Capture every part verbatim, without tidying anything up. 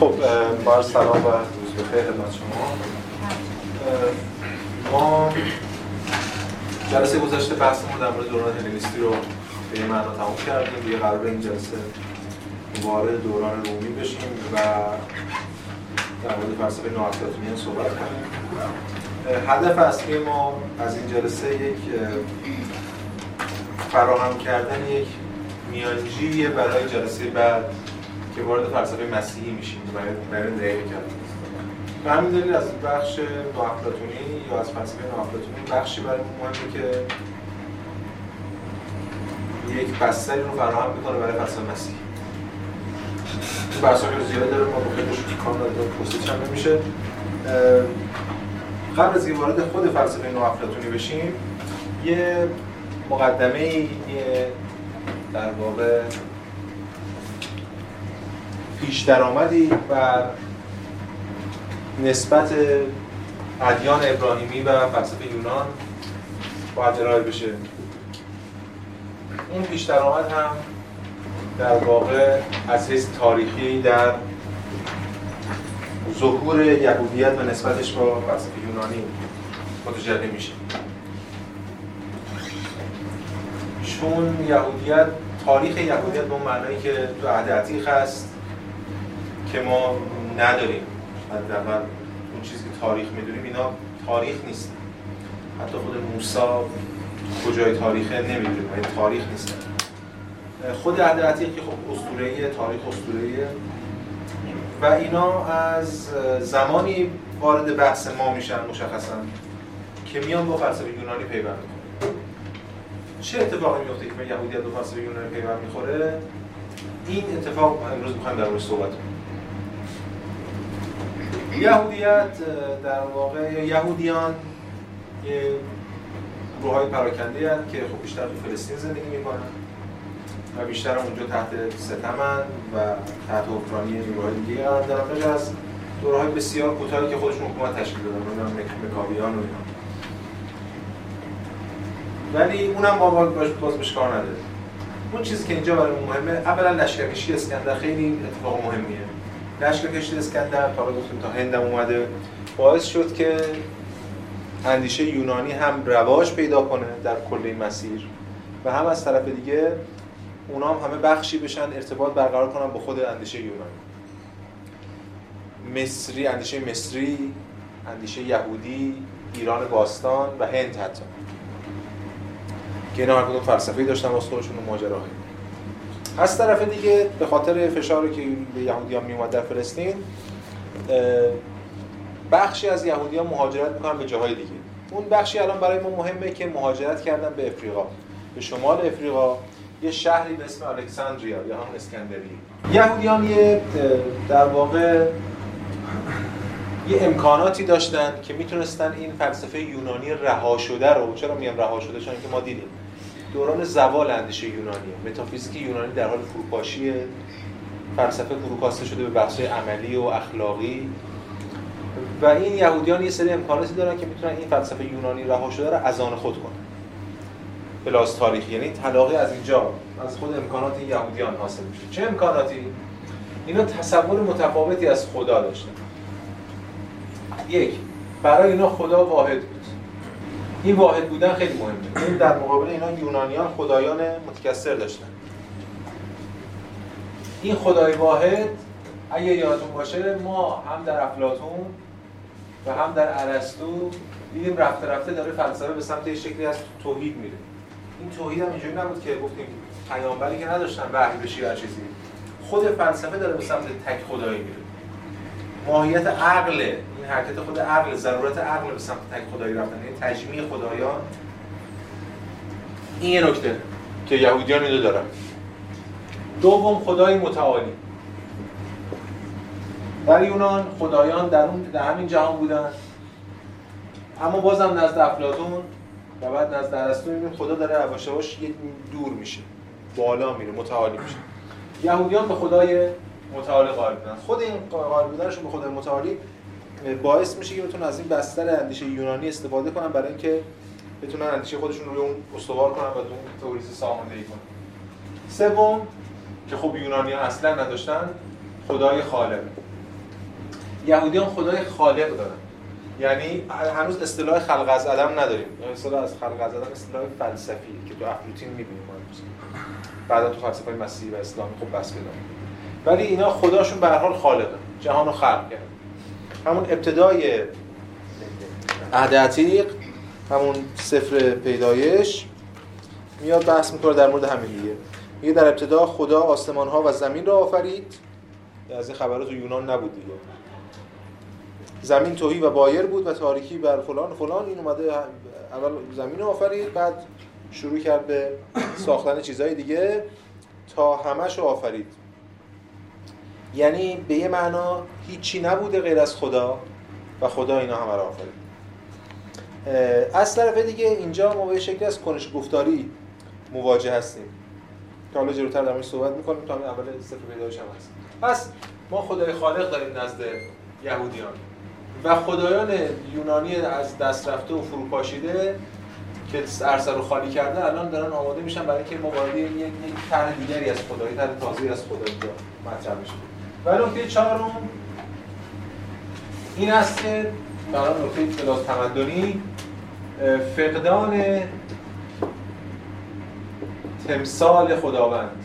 خب با سلام و روز بخیر خدمت شما. ما جلسه گذشته بحثمون در مورد دوران هلنیستی رو به این معنا تموم کردیم. دیگه قراره این جلسه وارد دوران رومی بشیم و در مورد فلسفه نوافلاطونی صحبت کنیم. هدف اصلی ما از این جلسه یک فراهم کردن یک میانجیه برای جلسه بعد که وارد فلسفه مسیحی میشیم برای برای دقیق کردن. به همین دلیل از بخش نوافلاطونی یا از فلسفه نوافلاطونی بخشی برای مهمه که یک بستری رو فراهم میکنه برای فلسفه مسیحی. بحث خیلی زیاد داره، ما بخیرش کار نداریم، پرسش هم نمیشه. قبل از اینکه وارد خود فلسفه نوافلاطونی بشیم یه مقدمه ای در واقع پیش درآمدی بر نسبت ادیان ابراهیمی و فلسفه یونان باید ارائه بشه. اون پیش درآمد هم در واقع از حیث تاریخی در ظهور یهودیت و نسبتش با فلسفه یونانی متجلی میشه. چون یهودیت، تاریخ یهودیت به اون معنایی که تو عهد عتیق هست که ما نداریم، حداقل اون چیزی که تاریخ میدونیم، اینا تاریخ نیست. حتی خود موسی کجای تاریخه نمیدونیم، این تاریخ نیست. خود عهد عتیق که خب اسطوره‌ایه، تاریخ اسطوره‌ایه و اینا از زمانی وارد بحث ما میشن مشخصا که میان با فلسفه یونانی پیوند میخورن. چه اتفاقی میفته که به یهودیت و فلسفه یونانی پیوند میخوره؟ این اتفاق امروز میخوایم در موردش صحبت کنیم. یهودیت در واقع، یهودیان یه گروه‌های پراکنده هستند که خب بیشتر تو فلسطین زندگی میکنن و بیشتر اونجا تحت ستمن و تحت حکمرانی گروه‌های دیگه قرار دارن از دوره‌های بسیار کوتاهی که خودشون حکومت تشکیل دادن، اونم مکابیان و اینا. ولی اونم ما باز باز بهش کار نداره. اون چیزی که اینجا برای مهمه، اولا لشکرکشی اسکندر خیلی اتفاق مهمیه. لشکرکشی اسکندر تا گفتیم تا هند اومده، باعث شد که اندیشه یونانی هم رواج پیدا کنه در کل مسیر و هم از طرف دیگه اونا هم همه بخشی بشن، ارتباط برقرار کنن با خود اندیشه یونانی. مصری، اندیشه مصری، اندیشه یهودی، ایران باستان و هند حتی. که اینا هر کدوم فلسفه‌ای داشتن واسه خودشون و ماجراهایی. از طرف دیگه به خاطر فشاری که به یهودیان میومد در فلسطین، بخشی از یهودیان مهاجرت میکنن به جاهای دیگه. اون بخشی الان برای ما مهمه که مهاجرت کردن به افریقا، به شمال افریقا، یه شهری به اسم الکساندریا یا هم اسکندریه. یهودیان یه در واقع یه امکاناتی داشتن که میتونستن این فلسفه یونانی رها شده رو، چرا میگم رها شده؟ چون که ما دیدیم دوران زوال اندیشه یونانیه، متافیزیک یونانی در حال فروپاشیه، فلسفه فروکاسته شده به بحث‌های عملی و اخلاقی و این یهودیان یه سری امکاناتی دارن که میتونن این فلسفه یونانی رها شده رو از آن خود کنن. بلاس تاریخی، یعنی تلاقی از اینجا از خود امکانات یهودیان حاصل میشه. چه امکاناتی؟ اینا تصور متفاوتی از خدا داشتن. یک، برای اینا خدا واحد بود. این واحد بودن خیلی مهمه. این در مقابل اینا یونانیان خدایان متکثر داشتن. این خدای واحد اگه یادتون باشه، ما هم در افلاطون و هم در ارسطو دیدیم رفته رفته داره فلسفه به سمت شکلی از توحید میره. این توحید هم اینجوری نبود که گفتیم پیامبری که نداشتن وحی بشه یا چیزی. خود فلسفه داره به سمت تک خدایی میره. ماهیت عقل، این حرکت خود عقل، ضرورت عقل به سمت تک خدایی رفتن، یعنی تجمیع خدایان. این یه نکته که یهودیان اینو دارن. دوم، خدای متعالی. در یونان خدایان در اون در همین جهان بودن، اما بازم نزد افلاطون و بعد نزد ارسطو میبینیم خدا داره یواش‌یواش دور میشه، بالا میره، متعالی میشه. یهودیان به خدای متعالی قائل بودن. خود این قائل بودنشون به خدای متعالی باعث میشه که بتونن از این بستر اندیشه یونانی استفاده کنن برای اینکه بتونن اندیشه خودشون رو روی اون استوار کنن و اون تئوریسه ساماندهی کنن. سوم، که خب یونانیان اصلا نداشتن، خدای خالق. یهودیان خدای خالق دارن، یعنی هنوز اصطلاح خلق از عدم نداریم. اصطلاح از خلق از عدم اصطلاح فلسفی که تو افلوطین می‌بینیم امروز، بعدا تو فلسفه مسیحی و اسلامی خب بس پیدا می‌کنه. ولی اینا خداشون به هر حال خالقه، جهانو خلق کرده. همون ابتدای عهد عتیق، همون سفر پیدایش، میاد بحث میکنه در مورد همین دیگه. میگه در ابتدا خدا آسمان‌ها و زمین را آفرید. از این خبرات تو یونان نبود دیگه. زمین تهی و بایر بود و تاریکی بر فلان فلان. این اومده اول زمین رو آفرید، بعد شروع کرد به ساختن چیزهای دیگه تا همش رو آفرید. یعنی به یه معنا هیچی نبوده غیر از خدا و خدا اینا همه رو آفرید. از طرف دیگه اینجا ما به شکلی از کنش گفتاری مواجه هستیم که حالا جلوتر در مورد صحبت می‌کنیم، تا اول صفر پیدایش هم هست. پس ما خدای خالق داریم نزد یهودیان و خدایان یونانی از دست رفته و فروپاشیده که عرصه رو خالی کرده الان دارن آماده میشن برای که مبارزه یک یک طرح دیگری از خدایی، طرح تازه‌ای از خدایی مطرح بشه. و نکته چهارم این است که برای نکته کلاس تمدنی فقدان تمثال خداوند.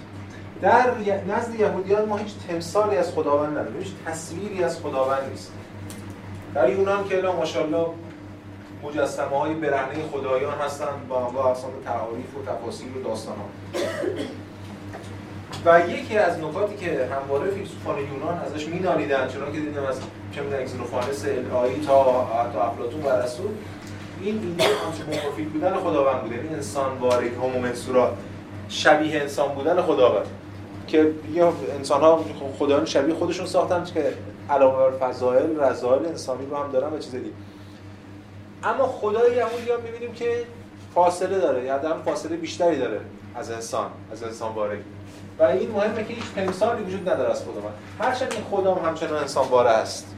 در نزد یهودیان ما هیچ تمثالی از خداوند نداریم، هیچ تصویری از خداوند نیست. در یونان که الا ماشاءالله مجسمه های برهنه خدایان هستن با اقسام تعاریف و تفاسیر و داستان ها. و یکی از نکاتی که همواره فیلسوفان یونان ازش می‌نالیدن، چون که دیدیم از چه می‌دونم اگزنوفانس الهایی تا تا افلاطون و ارسطو، این ایده آنتروپومورفیک بودن خداوند بوده، این انسان واری هومومنسورا، شبیه انسان بودن خداوند، که یا انسان‌ها خدایان شبیه خودشون ساختن که علاوه بر فضائل رذائل انسانی رو هم دارن و چیز دیگه. اما خدای یهودیان می‌بینیم که فاصله داره، یا در فاصله بیشتری داره از انسان، از انسان واری. و این مهمه که هیچ تمثالی وجود نداره از خداوند. هرچند این خدا هم همچنان انسانواره است.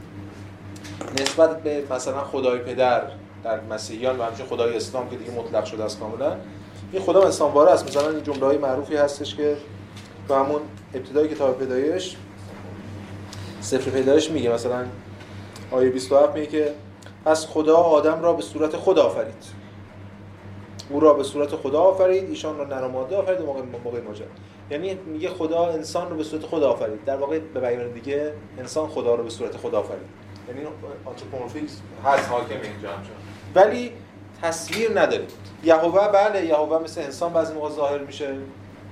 نسبت به مثلا خدای پدر در مسیحیان و همچنین خدای اسلام که دیگه مطلق شده است کاملا، این خدا انسانواره است. مثلا این جمله‌های معروفی هستش که تو همون ابتدای کتاب پیدایش، سفر پیدایش میگه، مثلا آیه بیست و هفت میگه که از خدا آدم را به صورت خدا آفرید. او را به صورت خدا آفرید، ایشان را نر و ماده آفرید، موقع موقع ماجرا. یعنی میگه خدا انسان رو به صورت خدا آفرید. در واقع به بیان دیگه انسان خدا رو به صورت خدا آفرید. یعنی آنتروپومورفیسم هست حاکم اینجا همچنان. ولی تصویر نداره. یهوه بله، یهوه مثل انسان بعضی موقع ظاهر میشه.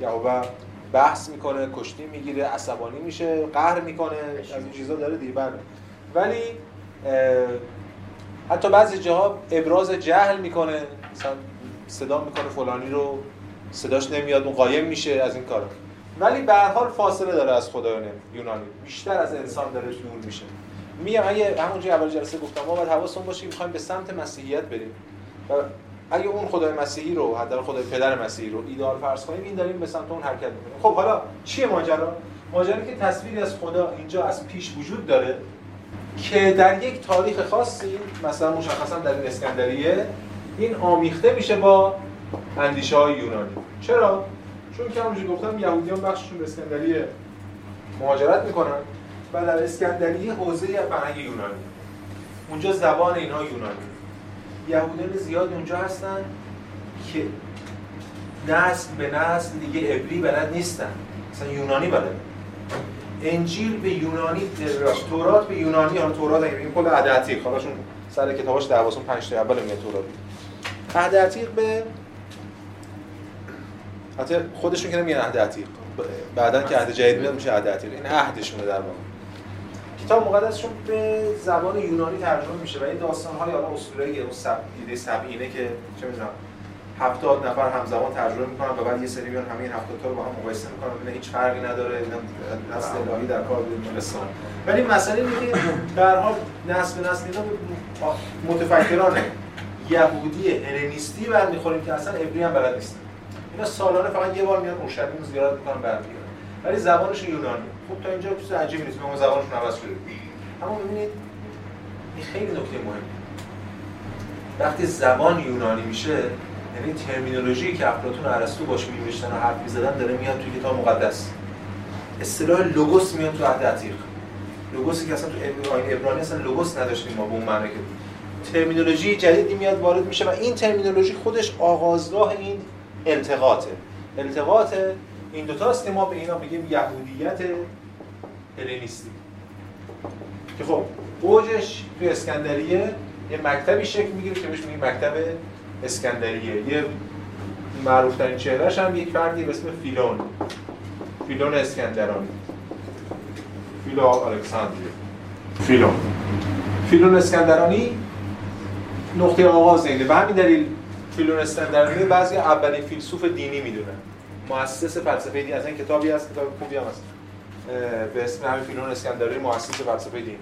یهوه بحث میکنه، کشتی میگیره، عصبانی میشه، قهر میکنه، از این چیزا داره دیگه بله. ولی حتی بعضی جاها ابراز جهل میکنه، مثلا صدا میکنه فلانی رو، صداش نمیاد، اون قایم میشه، از این کارا. ولی به هر حال فاصله داره از خدایان یونانی، بیشتر از انسان داره دور میشه. میگم اگه همونجوری اول جلسه گفتم ما باید حواسمون باشه که میخوایم به سمت مسیحیت بریم و اگه اون خدای مسیحی رو، حداقل خدای پدر مسیحی رو ایدئال فرض کنیم، این داریم به سمت اون حرکت میکنیم. خب حالا چیه ماجرا؟ ماجرا که تصویری از خدا اینجا از پیش وجود داره که در یک تاریخ خاصی، مثلا مشخصا در این اسکندریه، این آمیخته میشه با اندیشه‌های یونانی. چرا؟ چون که همونجوری گفتم یهودیان بخششون به اسکندریه مهاجرت میکنن و در اسکندریه حوزه فرهنگ یونانی، اونجا زبان اینها یونانی، یهودیان زیاد اونجا هستن که نسل به نسل دیگه عبری بلد نیستن، مثلا یونانی بلدن، انجیل به یونانی، تورات به یونانی، حالا تورات این کل عهد عتیق، حالاشون سر کتاباش دعواسون پنج تا اول میاد تورات. عهد عتیق به حتی خودشون که نمیگن عهد عتیق، بعداً که عهد جدید میاد میشه عهد عتیق. این عهدشونه در واقع. کتاب مقدسشون به زبان یونانی ترجمه میشه و این داستان‌های حالا اسطوره‌ای اون ایده سبعینه که چه می‌دونم هفتاد نفر همزمان ترجمه می‌کنن و بعد یه سری میان همین هفتاد تا رو با هم مقایسه می‌کنن و هیچ فرقی نداره، اینا نسل الهی در کار بوده مثلا. ولی مسئله اینه که در حال نسل به نسل اینا متفکران یهودی هلنیستی برمیخوریم که اصلا عبری هم بلد نیستن. اینا سالانه فقط یه بار میان اورشلیم رو زیارت می‌کنن برمیگردن. ولی زبانش یونانی. خب تا اینجا چیز عجیبی نیست، ما زبانشون عوض شده. اما ببینید این خیلی نکته مهمه. وقتی زبان یونانی میشه، یعنی ترمینولوژی که افلاطون و ارسطو باش می‌نوشتن و حرف می‌زدن داره میاد توی کتاب مقدس. اصطلاح لوگوس میاد تو عهد عتیق. لوگوسی که اصلا تو آیین عبرانی اصلا لوگوس نداشتیم ما به اون معنی که ترمینولوژی جدیدی میاد وارد میشه و این ترمینولوژی خودش آغازگاه این التقاطه. التقاط این دو تاست ما به اینا میگیم یهودیت هلنیستی. که خب اوجش تو اسکندریه یه مکتبی شکل میگیره که بهش میگیم مکتب اسکندریه. یه معروف‌ترین چهرهش هم یک فردی به اسم فیلون فیلون اسکندرانی فیلو الکساندریا فیلون فیلون اسکندرانی نقطه آغاز اینه. به همین دلیل فیلون اسکندرانی بعضی اولین فیلسوف دینی میدونن، مؤسس فلسفه دین. از این کتابی هست، کتاب خوبی هم هست به اسم همین فیلون اسکندرانی، مؤسس فلسفه دینی.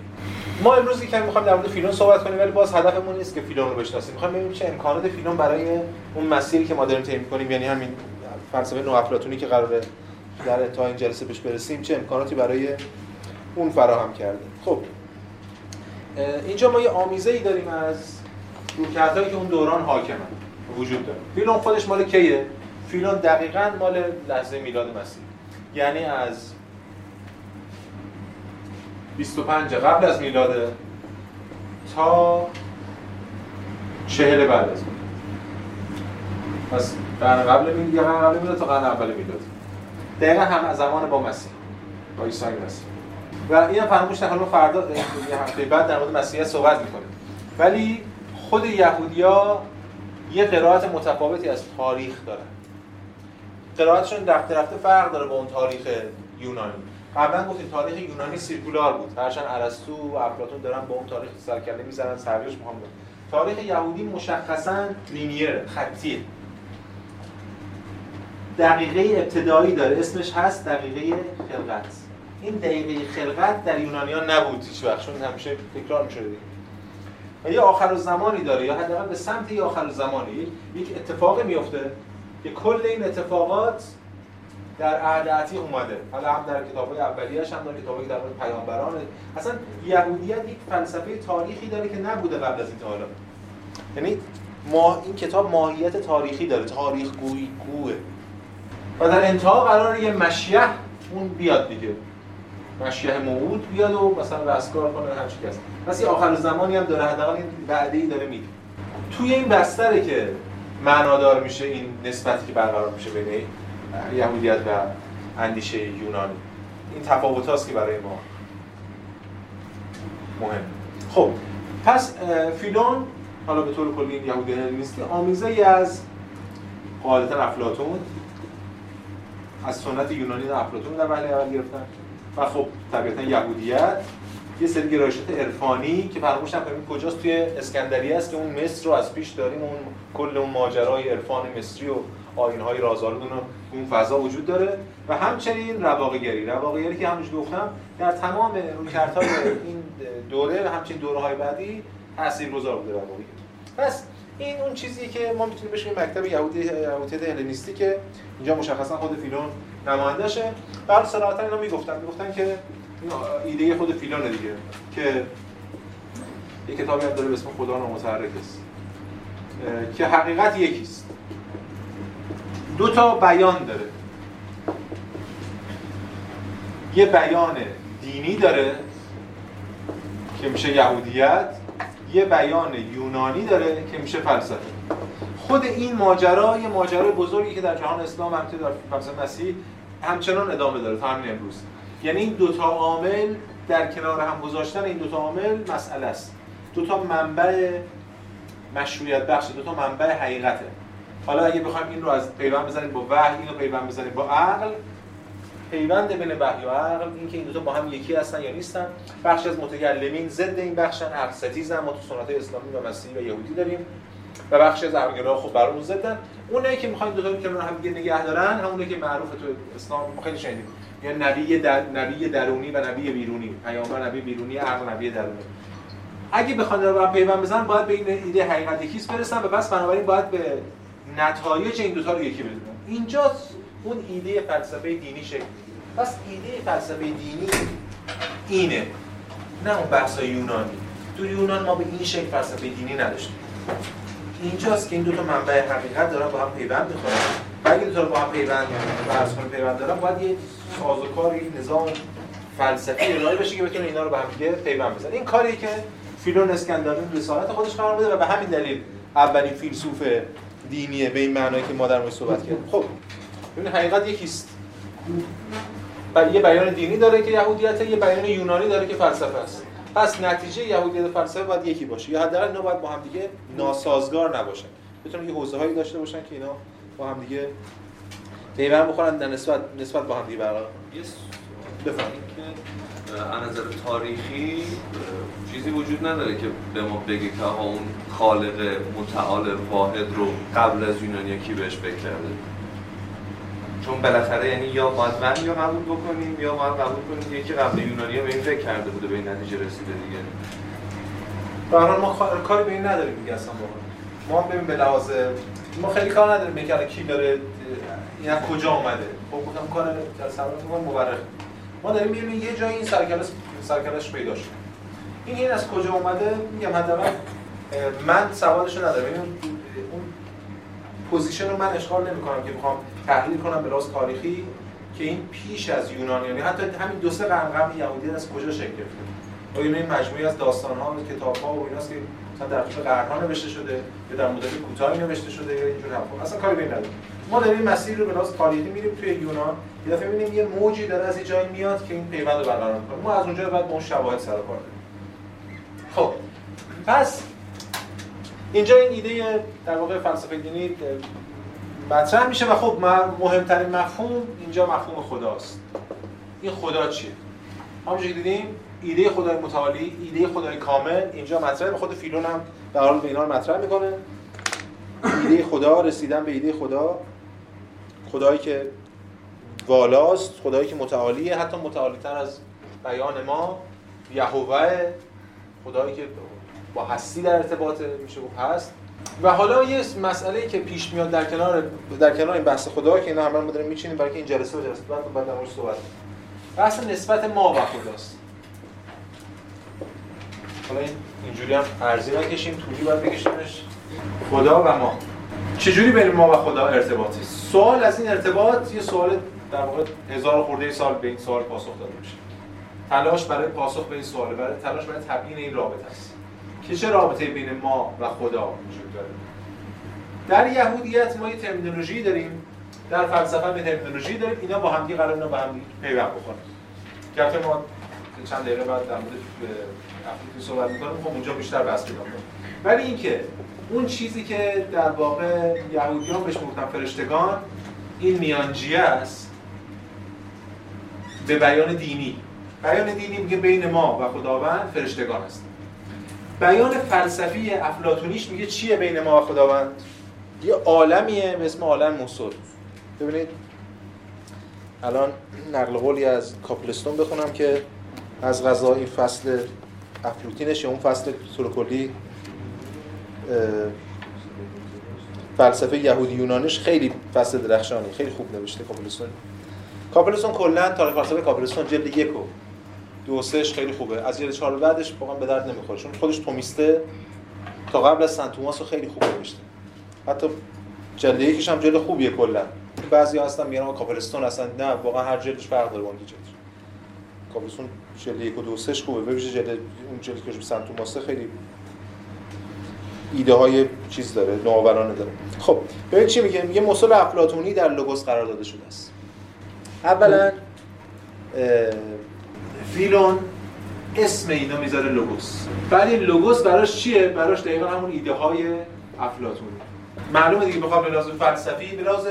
ما امروز یکم می‌خوایم در مورد فیلون صحبت کنیم، ولی باز هدفمون نیست که فیلون رو بشناسیم. می‌خوایم ببینیم چه امکانات فیلون برای اون مسیری که ما داریم طی می‌کنیم، یعنی همین فلسفه نوافلاطونی که قراره در تا این جلسه بهش برسیم، چه امکاناتی برای اون فراهم کرده. خب اینجا ما یه آمیزه‌ای داریم از روکرتایی که اون دوران حاکمن وجود داره. فیلون خودش مال کیه؟ فیلون دقیقاً مال لحظه میلاد مسیح، یعنی از بیست و پنج قبل از میلاد تا چهل بعد از میلاد. پس قرن قبل میلاد یا قرن قبل میلاد تا قرن اول میلاد. دقیقاً هم زمان با مسیح، با عیسی مسیح. و اینم فراموش نکنید فردا یه هفته بعد در مورد مسیحیت صحبت می‌کنیم. ولی خود یهودیا یه قرائت متفاوتی از تاریخ دارن. قرائتشون رفته رفته فرق داره با اون تاریخ یونانی. قبلا گفتیم تاریخ یونانی سیرکولار بود، هرچند ارسطو و افلاطون دارن با اون تاریخ سرکله میزنن، سرویش مهم بود. تاریخ یهودی مشخصاً لینیره، خطیه، دقیقه ابتدایی داره، اسمش هست دقیقه خلقت. این دقیقه خلقت در یونانیان نبود هیچ وقت، چون همیشه تکرار می‌شد. و یه آخرالزمانی داره، یا حداقل به سمت یه آخرالزمانی یک اتفاقی میفته که کل این اتفاقات در عهد عتیق اومده. حالا هم در کتاب‌های اولیه‌اش هم در کتاب‌های در مورد پیامبران. اصلا یهودیت یک فلسفه تاریخی داره که نبوده قبل از این تا حالا. یعنی ما این کتاب ماهیت تاریخی داره، تاریخ گویی گوه. و در انتها قراره یه مشیح اون بیاد دیگه. مشیح موعود بیاد و مثلا رستگار کنه هر چی که هست. پس یه آخرالزمانی هم داره، حداقل این وعده‌ای داره میده. توی این بستره که معنادار میشه این نسبتی که برقرار میشه بین یهودیت و اندیشه یونانی. این تفاوت هاست که برای ما مهم. خب پس فیلون حالا به طور کلی این یهودیت هلنیستی آمیزه ای از قاعدتا افلاطون، از سنت یونانی در افلاطون در وهله اول گرفتن و خب طبیعتا یهودیت، یه سری گرایشات عرفانی که فراموش نکنیم کجاست، توی اسکندریه است که اون مصر رو از پیش داریم، اون کل اون ماجرای عرفان مصری و آیین‌های رازآلودون و اون فضا وجود داره و همچنین رواقیگری رواقیگری که همونش گفتم در تمام رویکردهای این دوره و همچنین دوره‌های بعدی تاثیرگذار بوده رواقیگری. پس این اون چیزی که ما میتونیم بهش بگیم مکتب یهودی یهودیت هلنیستی که اینجا مشخصا خود فیلون نماینده‌شه. بعد صراحتاً اینا میگفتن میگفتن که ایده خود فیلونه دیگه، که یک کتابی هم داره به اسم خدا نامتحرک است که حقیقت یکیست. دو تا بیان داره، یه بیان دینی داره که میشه یهودیت، یه بیان یونانی داره که میشه فلسفه. خود این ماجرا یه ماجرای بزرگی که در جهان اسلام همچنین در فلسفه مسیح همچنان ادامه داره تا همین امروز. یعنی این دو تا عامل در کنار هم گذاشتن این دو تا عامل مسئله است، دو تا منبع مشروعیت بخش، دو تا منبع حقیقته. حالا اگه بخوایم این رو از پیوند بزنیم با وحی، اینو پیوند بزنیم با عقل، پیوند بین وحی و عقل این که این دو تا با هم یکی هستن یا نیستن. بخش از متکلمین ضد این بخشن، عقل ستیزن، ما تو سنت اسلامی و مسیحی و یهودی داریم، و بخش از عقلگرا خب برامون ضدن. اونایی که می‌خوایم دو تا رو کنار هم دیگه نگه دارن، همونایی که معروف تو اسلام خیلی شنیدیم، یعنی نبی در... نبی درونی و نبی بیرونی، پیامبر نبی بیرونی، عقل نبی درونی. اگه بخوان رو هم پیوند بزنن باید به این ایده حقیقت یکیست برسن و بس، بنابراین باید به نتایج این دو تا رو یکی بدونن. اینجا اون ایده فلسفه دینی شکل میگیره. پس ایده فلسفه دینی اینه، نه اون بحثای یونانی. تو یونان ما به این شکل فلسفه دینی نداشتیم. اینجاست که این دو تا منبع حقیقت دارن با هم پیوند میخورن. و اگه دو تا با هم پیوند، فرض کنیم پیوند دارن، باید یه سازوکار، یه نظام فلسفی یونانی بشه که بتونه اینا رو به هم دیگه پیوند بزنه. این کاریه که فیلون اسکندرانی رسالت خودش قرار بده و به همین دلیل اولین فیلسوف دینیه به این معنی که ما در موردش صحبت کردیم. خب ببین حقیقت یکیست. یه بیان دینی داره که یهودیت، یه بیان یونانی داره که فلسفه است. پس نتیجه یهودیت فلسفه باید یکی باشه یا حداقل اینا باید با هم دیگه ناسازگار نباشن. بتونن یه حوزه‌هایی داشته باشن که اینا با هم دیگه پیوند بخورن در نسبت نسبت با هم دیگه برقرار. بفهمید که از نظر تاریخی چیزی وجود نداره که به ما بگه که ها اون خالق متعال واحد رو قبل از یونانیا کی بهش فکر کرده، چون بالاخره یعنی یا باید وهم یا قبول بکنیم یا باید قبول کنیم یکی قبل یونانیا به این فکر کرده بوده به این نتیجه رسیده دیگه. به هر حال ما کاری به این نداریم دیگه اصلا. ما هم ببین به لحاظ ما خیلی کار نداریم میگه کی داره اینا کجا اومده. خب گفتم کار سرات ما مورخ ما داریم می‌بینیم یه جایی این سرکلاس سرکلاش پیدا شده. این این از کجا اومده؟ میگم حداقل من سوالشو ندارم. ببین اون پوزیشن رو من اشغال نمی‌کنم که می‌خوام تحلیل کنم به لحاظ تاریخی که این پیش از یونان، یعنی حتی همین دو سه قرن قبل یهودیت از کجا شکل گرفته. و این مجموعه‌ای از داستان‌ها و کتاب‌ها و ایناست که مثلا در طول قرن‌ها نوشته شده یا در مدت کوتاهی نوشته شده یا اینجور حرفا. اصلا کاری به نداره. ما داریم مسیر رو به لحاظ تاریخی میریم توی یونان، یه دفعه می‌بینیم یه موجی داره از یه جایی میاد که این پیوند رو برقرار می‌کنه. ما از اونجا بعد با اون شواهد سر و کار داریم. خب پس اینجا این ایده در واقع فلسفه دینی مطرح میشه و خب مهمترین مفهوم اینجا مفهوم خداست. این خدا چیه؟ همونجوری که دیدیم ایده خدای متعالی، ایده خدای کامل اینجا مطرح به خود فیلون هم در حال به اینا مطرح می‌کنه. ایده خدا، رسیدن به ایده خدا، خدایی که والاست، خدایی که متعالیه، حتی متعالی‌تر از بیان ما، یهوه، خدایی که با هستی در ارتباطه، میشه گفت هست. و حالا یه مسئله‌ای که پیش میاد در کنار در کنار این بحث خدا که اینا همه ما داریم می‌چینیم برای که این جلسه و جلسه بعد بعد در موردش صحبت کنیم. بحث نسبت ما و خداست. حالا اینجوری هم ارزی نکشیم، طولی باید بکشیمش. خدا و ما چجوری بین ما و خدا ارتباطی؟ سوال از این ارتباط یه سوال در واقع هزار خورده سال به این سوال پاسخ داده میشه. تلاش برای پاسخ به این سوال، برای تلاش برای تبیین این رابطه است که چه رابطه‌ای بین ما و خدا وجود داره. در یهودیت ما یه ترمینولوژی داریم، در فلسفه هم ترمینولوژی داریم، اینا با هم دیگه قرار اینا با هم دیگه پیوند بخورن. که ما چند دقیقه بعد در مورد افلوطین صحبت می‌کنیم، خب اونجا بیشتر بحث پیدا می‌کنیم. ولی اینکه اون چیزی که در واقع یهودیان بهش میگفتن فرشتگان، این میانجیه است به بیان دینی. بیان دینی میگه بین ما و خداوند فرشتگان است. بیان فلسفی افلاطونیش میگه چیه بین ما و خداوند؟ یه عالمیه به اسم عالم موصول. ببینید الان نقل قولی از کاپلستون بخونم که از قضا این فصل افلوطینش یا اون فصل سلوکلی فلسفه یهودی یونانیش خیلی فصل درخشانی، خیلی خوب نوشته کاپلستون. کاپلستون کلا تاریخ فلسفه کاپلستون جلد یک و دو سهش خیلی خوبه. از جلد چهار بعدش واقعا به درد نمیخوره، چون خودش تومیسته تا قبل از سن توماس رو خیلی خوب نوشته. حتی جلد یکش هم جلد خوبیه کلا. بعضیا هستن میگن کاپلستون اصلا نه، واقعا هر جلدش فرق داره با اون جلد. کاپلستون جلد یک و دو سهش خوبه، ولی جلد اون جلدی که سن توماس خیلی ایده های چیز داره، نوآورانه داره. خب ببین چی میگه؟ میگه مصول افلاطونی در لوگوس قرار داده شده است. اولا فیلون اسم اینا میذاره لوگوس، ولی لوگوس براش چیه؟ براش دقیقا همون ایده های افلاطونی. معلومه دیگه بخوام به لحاظ فلسفی، به لحاظ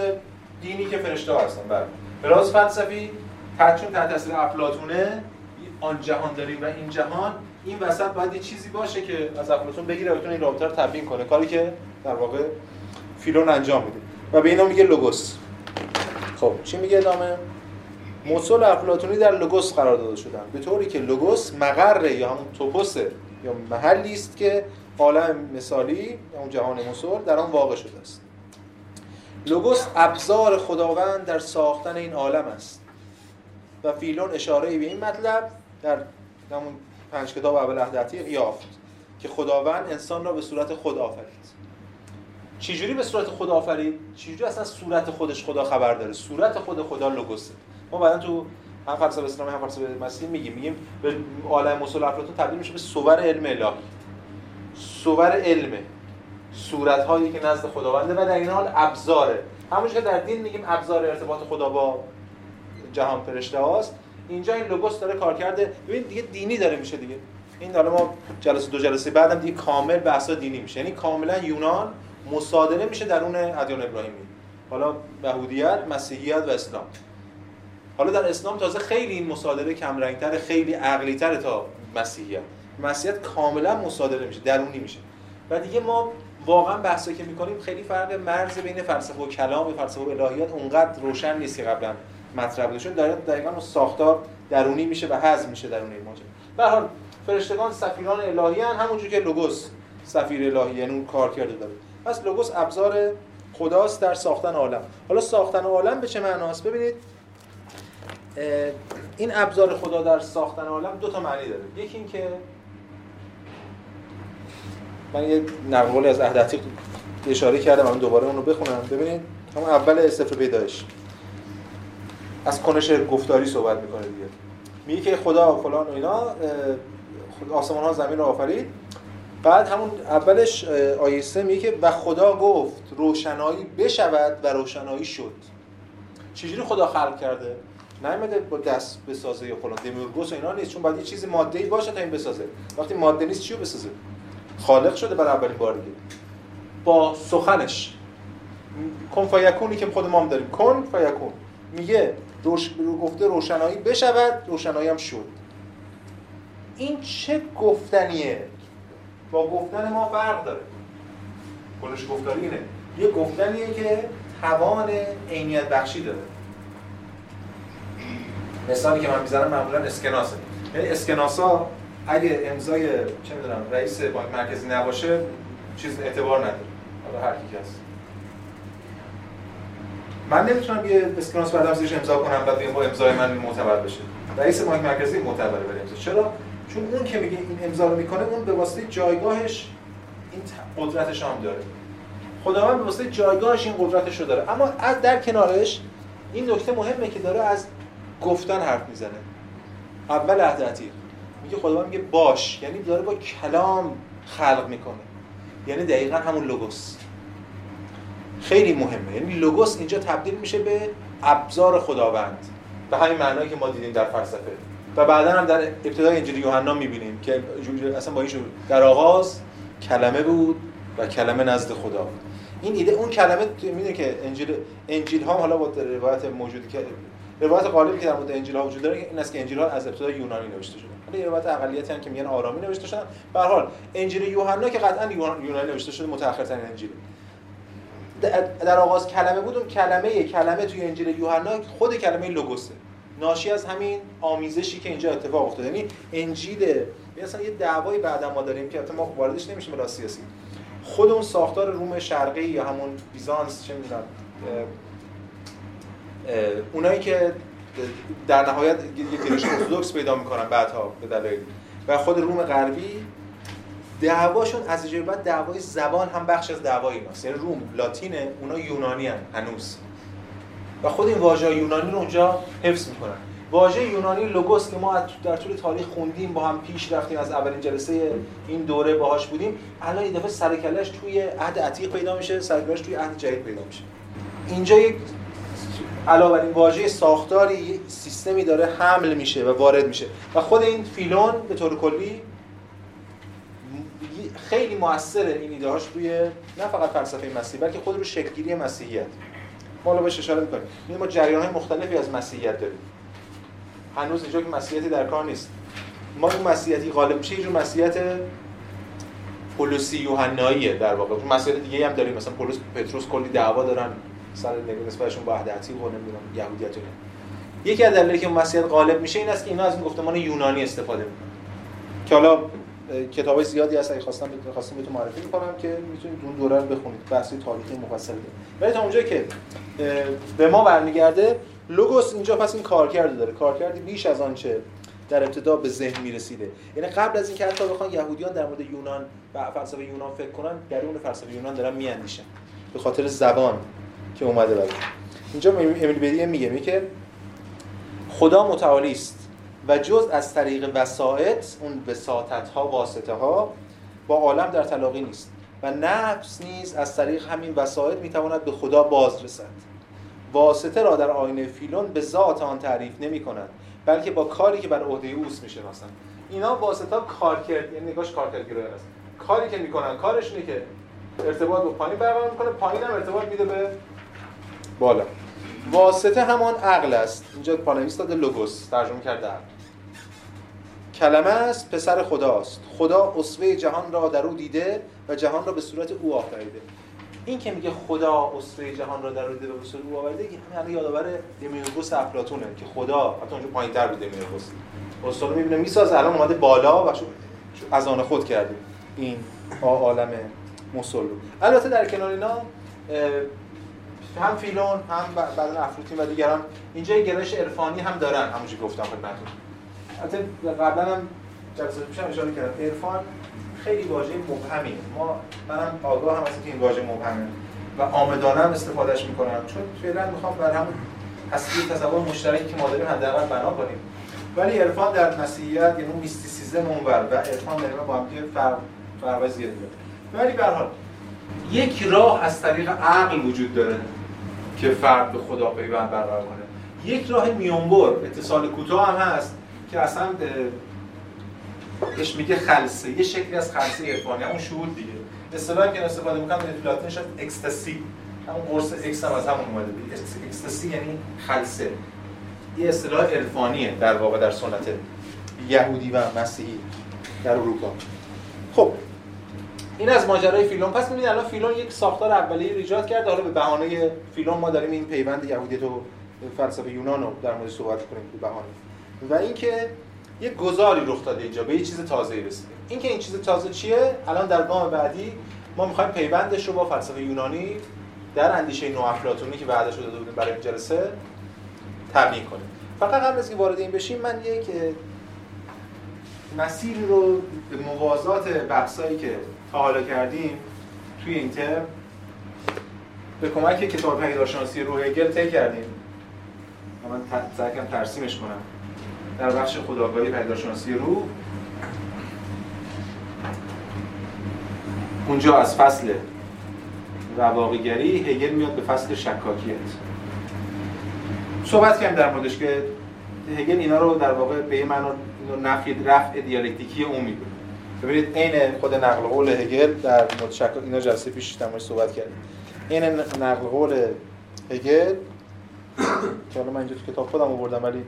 دینی که فرشته هستن، بله. به لحاظ فلسفی تحت تاثیر افلاطونه، آن جهان داریم و این جهان، این وسط باید یه چیزی باشه که از افلاطون بگیره و بتونه این رابطه رو تبیین کنه، کاری که در واقع فیلون انجام میده و به اینا میگه لوگوس. خب چی میگه ادامه؟ مصول افلاطونی در لوگوس قرار داده شدن، به طوری که لوگوس مقر یا همون توپوس یا محلی است که عالم مثالی یا اون جهان مصول در آن واقع شده است. لوگوس ابزار خداوند در ساختن این عالم است و فیلون اشاره به این مطلب در همون پنج کتاب اول احد عتیق یافت که خداوند انسان را به صورت خود آفرید. چجوری به صورت خود آفرید؟ چجوری اصلا صورت خودش خدا خبر داره؟ صورت خود خدا لوگوسه. ما بعدن تو هم فلسفه اسلامی هم فلسفه مسیحی میگیم میگیم به عالم اصول افلاطون تبدیل میشه به سوور علم الهی. سوور علمه، صورت‌هایی که نزد خداونده و در این حال ابزاره. همونش که در دین میگیم ابزار ارتباط خدا با جهان فرشته‌هاست، اینجا این لوگوس داره کار کرده. ببین دیگه دینی داره میشه دیگه. این حالا ما جلسه دو جلسه بعدم دیگه کامل بحث دینی میشه، یعنی کاملا یونان مصادره میشه درون ادیان ابراهیمی، حالا یهودیت، مسیحیت و اسلام. حالا در اسلام تازه خیلی این مصادره کم رنگ‌تر، خیلی عقلی‌تر تا مسیحیت. مسیحیت کاملا مصادره میشه، درونی میشه. و دیگه ما واقعا بحثی که میکنیم خیلی فرق مرز بین فلسفه و کلام و فلسفه و الهیات اونقدر روشن نیست که قبلا مطرح بوده، چون دقیقاً اون ساختار درونی میشه و هضم میشه درون این ماجرا. به هر حال فرشتگان سفیران الهیان، همونجوری که لوگوس سفیر الهی، یعنی اون کار کرده داره. پس لوگوس ابزار خداست در ساختن عالم. حالا ساختن عالم به چه معناست؟ ببینید این ابزار خدا در ساختن عالم دو تا معنی داره. یکی این که من یه نقلی از احد عتیق اشاره کردم، من دوباره اون رو بخونم. ببینید همون اول سفر پیدایش از کنش گفتاری صحبت میکنه دیگه. میگه که خدا فلان و اینا آسمان ها زمین رو آفرید. بعد همون اولش آیه سه میگه که و خدا گفت روشنایی بشود و روشنایی شد. چجوری خدا خلق کرده؟ نمیده با دست بسازه یا فلان، دیمیورگوس و اینا نیست، چون باید یه چیزی ماده‌ای باشه تا این بسازه. وقتی ماده نیست چیو بسازه؟ خالق شده برای اولین بار دیگه. با سخنش کن فیکونی که خود ما هم داریم، کن فیکون، میگه روش... رو گفته روشنایی بشود، روشنایی هم شد. این چه گفتنیه؟ با گفتن ما فرق داره. کنش گفتاری اینه، یه گفتنیه که توان عینیت بخشی داره. مثالی که من میزنم معمولا اسکناسه، یعنی اسکناسا اگه امضای چه میدونم رئیس بانک مرکزی نباشه چیز اعتبار نداره. حالا هر کی هست، من نمیتونم یه اسکناس بردارم زیرش امضا کنم بعد بگم با امضای من معتبر بشه. رئیس بانک مرکزی معتبره برای امضا. چرا؟ چون اون که میگه این امضا رو میکنه، اون به واسطه جایگاهش این قدرتش هم داره. خداوند به واسطه جایگاهش این قدرتش رو داره. اما از در کنارش این نکته مهمه که داره از گفتن حرف میزنه. اول احداتی میگه خداوند میگه باش، یعنی داره با کلام خلق میکنه، یعنی دقیقاً همون لوگوس. خیلی مهمه، یعنی لوگوس اینجا تبدیل میشه به ابزار خداوند به همین معنایی که ما دیدیم در فلسفه و بعداً هم در ابتدای انجیل یوحنا میبینیم که اصلا با این شروع، در آغاز کلمه بود و کلمه نزد خدا. این ایده اون کلمه میدونه که انجیل انجیل ها حالا با روایت موجودی که روایت غالبی که در مورد انجیل ها وجود داره این است که انجیل ها از ابتدای یونانی نوشته شده. حالا روایت اقلیتی هم که میگن آرامی نوشته شدن. به هر حال انجیل یوحنا که قطعاً یونانی نوشته شده، متأخرترین انجیل. در آغاز کلمه بود. اون کلمه کلمه توی انجیل یوحنا خود کلمه لوگوسه، ناشی از همین آمیزشی که اینجا اتفاق افتاد. یعنی انجیل مثلا یه دعوای بعدا ما داریم که البته ما واردش نمیشیم، برای سیاسی خود اون ساختار روم شرقی یا همون بیزانس چه می‌دونم اونایی که در نهایت یه گرایش ارتدوکس پیدا می‌کنن بعدها به دلیل و خود روم غربی، دعواشون از جای بعد دعوای زبان هم بخش از دعوای ماست. یعنی روم لاتینه، اونا یونانی هن هنوز و خود این واژه یونانی رو اونجا حفظ میکنن. واژه یونانی لوگوس که ما در طول تاریخ خوندیم، با هم پیش رفتیم، از اولین جلسه این دوره باهاش بودیم، الان این دفعه سر کله‌اش توی عهد عتیق پیدا میشه، سر کله‌اش توی عهد جدید پیدا میشه. اینجا یک علاوه بر این واژه ساختاری سیستمی داره حمل میشه و وارد میشه و خود این فیلون به طور کلی خیلی مؤثر این ایده‌هاش روی نه فقط فلسفه مسیح بلکه خود رو شکل‌گیری مسیحیت. ما الان بهش اشاره می‌کنیم. یعنی ما جریان‌های مختلفی از مسیحیت داریم. هنوز اینجا که مسیحیتی در کار نیست. ما این مسیحیتی غالب چه جور مسیحیت پولسی یوحناییه در واقع. اون مسیحیت دیگه‌ای هم داریم، مثلا پولس پتروس کلی دعوا دارن سر نسبتشون با احداتی و نمی‌دونم یهودیت. یکی از دلایلی که مسیحیت غالب میشه این است که اینا از این گفتمان یونانی استفاده می‌کنن. که حالا کتابای زیادی هست، اگه خواستم بخواستم بهتون معرفی می‌کنم که می‌تونید اون دوره رو بخونید، بحثی تاریخی مفصلی. ولی تا اونجایی که به ما برمیگرده لوگوس اینجا پس این کارکرد داره، کارکردی بیش از آنچه در ابتدا به ذهن می‌رسیده. یعنی قبل از اینکه حتی بخوان یهودیان در مورد یونان و فلسفه یونان فکر کنن، درون فلسفه یونان دارن می‌اندیشن به خاطر زبان که اومده. برای اینجا امیل بدیه میگه میگه خدا متعالی است و جز از طریق وسائط، اون وساطت‌ها، واسطه‌ها، با عالم در تلاقی نیست و نفس نیز از طریق همین وسائط میتواند به خدا باز رسد. واسطه را در آینه فیلون به ذات آن تعریف نمی‌کنند، بلکه با کاری که بر عهده اوست می‌شناسند. اینا واسطه کارکرد، یعنی نگاهش کارکردگرایانه است. کاری که می‌کنن کارش اینه که ارتباط با پایین برقرار می‌کنه، پایین هم ارتباط میده به بالا. واسطه همان عقل است. اینجا پانویس داده لوگوس، ترجمه کرده عقل. کلمه است، پسر خداست. خدا اسوه جهان را در او دیده و جهان را به صورت او آفریده. این که میگه خدا اسوه جهان را در او دیده و به صورت او آفریده، همین یادآور دیمیورگوس افلاطونه که خدا حتی اونجا پایین‌تر بود. دیمیورگوس اسوه میبینه میسازه، الان اومده بالا و از آن خود کرده این عالم مسل. البته در کنار اینا هم فیلون هم بعدن افلوطین و دیگران اینجا گرایش عرفانی هم دارن، همونجوری گفتم خدمتتون. البته قبلا هم جلسه پیشم اشاره کردم، عرفان خیلی واژه مبهمیه. ما منم آگاه هم هستم که این واژه مبهمه و عامدانه هم استفادهش میکنم، چون فعلا میخوام بر همون اصلی تصور مشترکی که ما داریم حداقل بنا کنیم. ولی عرفان در مسیحیت یعنی میستیسیزم اونور و عرفان در با هم دیگه فرق فرق زیاد داره. ولی به هر حال یک راه از طریق عقل وجود داره که فرد به خدا پیوند برقرار کنه. یک راه میانبر، اتصال کوتاه هم هست که اصلا بهش میگه خلسه، یه شکلی از خلسه عرفانی، همون شهود دیگه. اصطلاحی که استفاده می‌کنم در لاتینش از اکستاسی، همون قرص اکس هم از همون اومده. اکستاسی یعنی خلسه. یه اصطلاح عرفانیه در واقع در سنت یهودی و مسیحی در اروپا. خب این از ماجرای فیلون. پس می‌بینید الان فیلون یک ساختار اولیه ایجاد کرد. حالا به بهانه فیلون ما داریم این پیوند یهودیت و فلسفه یونان رو در مورد صحبت می‌کنیم به بهانه. و اینکه یک گذاری رخ داده اینجا به یه چیز تازه‌ای رسیده. اینکه این چیز تازه چیه؟ الان در گام بعدی ما می‌خوایم پیوندش رو با فلسفه یونانی در اندیشه نوافلاطونی که بعدش داده بودیم برای این جلسه تبیین کنیم. فقط قبل از اینکه وارد این بشیم من یک مسیر رو به موازات بحثایی که تا حالا کردیم توی این ترم به کمک کتاب پدیدارشناسی روح هگل طی کردیم و من سعی کردم ترسیمش کنم در بخش خودآگاهی پدیدارشناسی روح. اونجا از فصل رواقیگری هگل میاد به فصل شکاکیت. صحبت کردیم در موردش که هگل اینا رو در واقع به یه معنا نفی رفع دیالکتیکی اون میگه. ببینید عین خود نقل قول هگل در متشکل اینا جلسه پیش تماش صحبت کردیم. عین نقل قول هگل که حالا من اینجا تو کتاب خودم آوردم ولی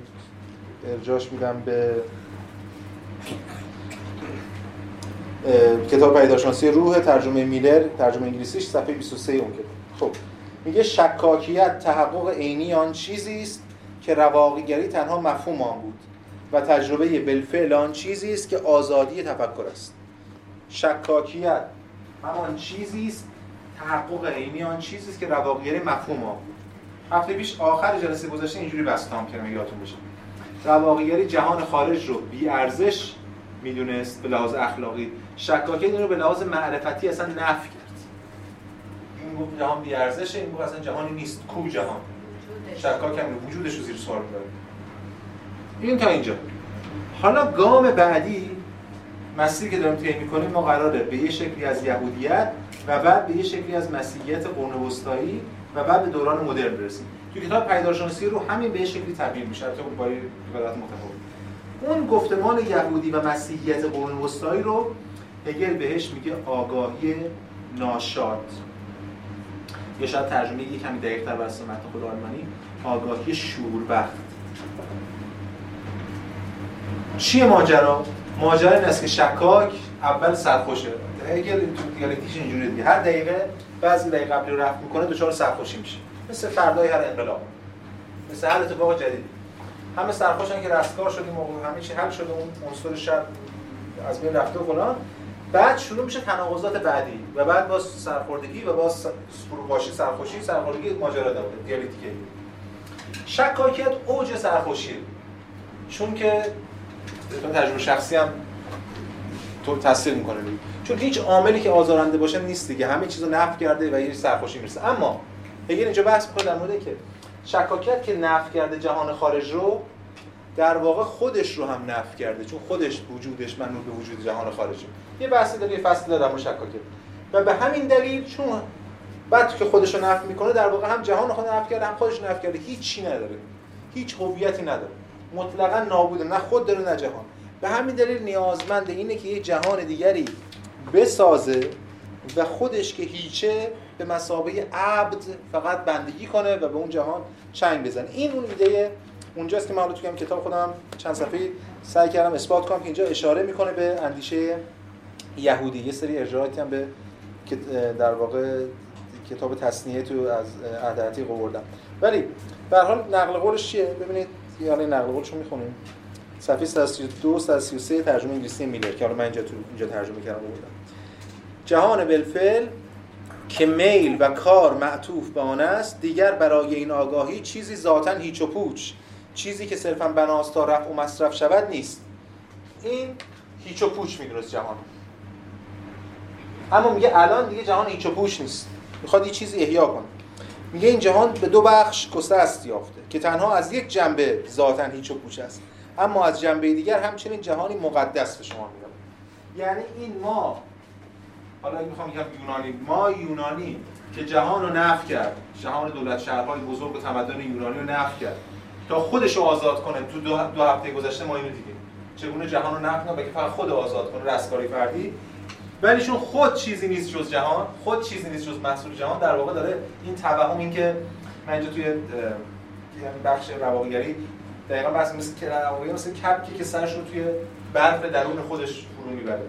ارجاعش میدم به کتاب پدیدارشناسی روح ترجمه میلر، ترجمه انگلیسیش، صفحه بیست و سه اون کتاب. خب میگه شکاکیت تحقق عینی آن چیزی است که رواقیگری تنها مفهوم آن بود و تجربه بالفعل آن چیزی است که آزادی تفکر است. شکاکیت همان چیزی است، تحقق عینی آن چیزی است که رواقیگری مفهوم آن بود. هفته پیش آخر جلسه گذشته اینجوری بستم که یادتون باشه. رواقیگری جهان خارج رو بی ارزش میدونست به لحاظ اخلاقی، شکاکیت این رو به لحاظ معرفتی اصلا نفی کرد. این گفت جهان بی ارزشه، این گفت اصلا جهانی نیست، کو جهان؟ شکاک هم وجودش رو زیر سوال می‌بره. این تا اینجا. حالا گام بعدی مسیری که داریم طی می‌کنیم ما قراره به یه شکلی از یهودیت و بعد به یه شکلی از مسیحیت قرون وسطایی و بعد به دوران مدرن برسیم. تو کتاب پدیدارشناسی رو همین به یه شکلی تبیین میشه، البته با یه عبارت متفاوت. اون گفتمان یهودی و مسیحیت قرون وسطایی رو هگل بهش میگه آگاهی ناشاد. یا شاید ترجمه یک کمی دقیق‌تر واسه متن خود آلمانی، آگاهی شوربخت. چیه ماجرا؟ ماجرا این است که شکاک اول سرخوشه. هگل تو دیالکتیکش اینجوریه دیگه، هر دقیقه بعضی دقیقه قبلی رو رفع می‌کنه دچار سرخوشی میشه. مثل فردای هر انقلاب، مثل هر اتفاق جدیدی. همه سرخوشن که رستگار شدیم، همه چی حل شده، اون عنصر شر از بین رفته و فلان. بعد شروع میشه تناقضات بعدی و بعد با سرخوردگی و با سرخوشی سرخوشی سرخوردگی ماجرا داره دیالکتیکه. شکاکیت اوج سرخوشیه، چون که به تجربه شخصی هم تو تاثیر میکنه، چون هیچ عاملی که آزارنده باشه نیست دیگه، همه چیزو نفی کرده و یه سرخوشی میرسه. اما هگل اینجا بحث میکنه در مورد که شکاکیت که نفی کرده جهان خارج رو در واقع خودش رو هم نفی کرده، چون خودش وجودش منو به وجود جهان خارجی. یه بحثی داره، یه فصل داره در شکاکه و به همین دلیل چون بعد که خودش رو نفی میکنه در واقع هم جهان خودش نفی کرده، هم خودش نفی کرده، هیچی نداره، هیچ هویتی نداره، مطلقاً نابوده، نه خود داره نه جهان. به همین دلیل نیازمند اینه که یه جهان دیگری بسازه و خودش که هیچه به مثابه عبد فقط بندگی کنه و به اون جهان چنگ بزنه. این اون ایده اونجاست که من تو کتاب خودم چند صفحه‌ای سعی کردم اثبات کنم که اینجا اشاره میکنه به اندیشه یهودی. یه سری ارجاعاتی هم به در واقع کتاب تسنیه تو از احد عتیق آوردم، ولی به هر حال نقل قولش چیه؟ ببینید یعنی نقل قولش رو میخونیم. صفحه صد و سی و دو صد و سی و سه ترجمه انگلیسی میلر که حالا من اینجا تو اینجا ترجمه کردم آوردم. جهان بالفعل که میل و کار معطوف به آن است، دیگر برای این آگاهی چیزی ذاتاً هیچ و پوچ، چیزی که صرفاً بناست تا رفع و مصرف شود نیست. این هیچ و پوچ میدونست جهان، اما میگه الان دیگه جهان هیچ و پوچ نیست، میخواد یه چیزی احیا کنه. میگه این جهان به دو بخش گسست یافته که تنها از یک جنبه ذاتاً هیچ و پوچ است، اما از جنبه دیگر همچنین جهانی مقدس به شما میاد. یعنی این ما حالا میخوام بگم یونانی، ما یونانی که جهان رو نفی کرد، جهان دولت شهرهای بزرگ و تمدن یونانی رو نفی کرد تا خودش رو آزاد کنه. تو دو, دو هفته گذشته ما اینو دیدیم چگونه جهان رو نفی کنه بلکه فقط خود آزاد کنه، رستگاری فردی. ولی چون خود چیزی نیست جز جهان، خود چیزی نیست جز محصول جهان، در واقع داره این توهم، این که من اینجا توی بخش رواقیگری دقیقاً بحث مثل که رواقیگری مثل کپکی که سرش رو توی برف درون خودش فرو میبره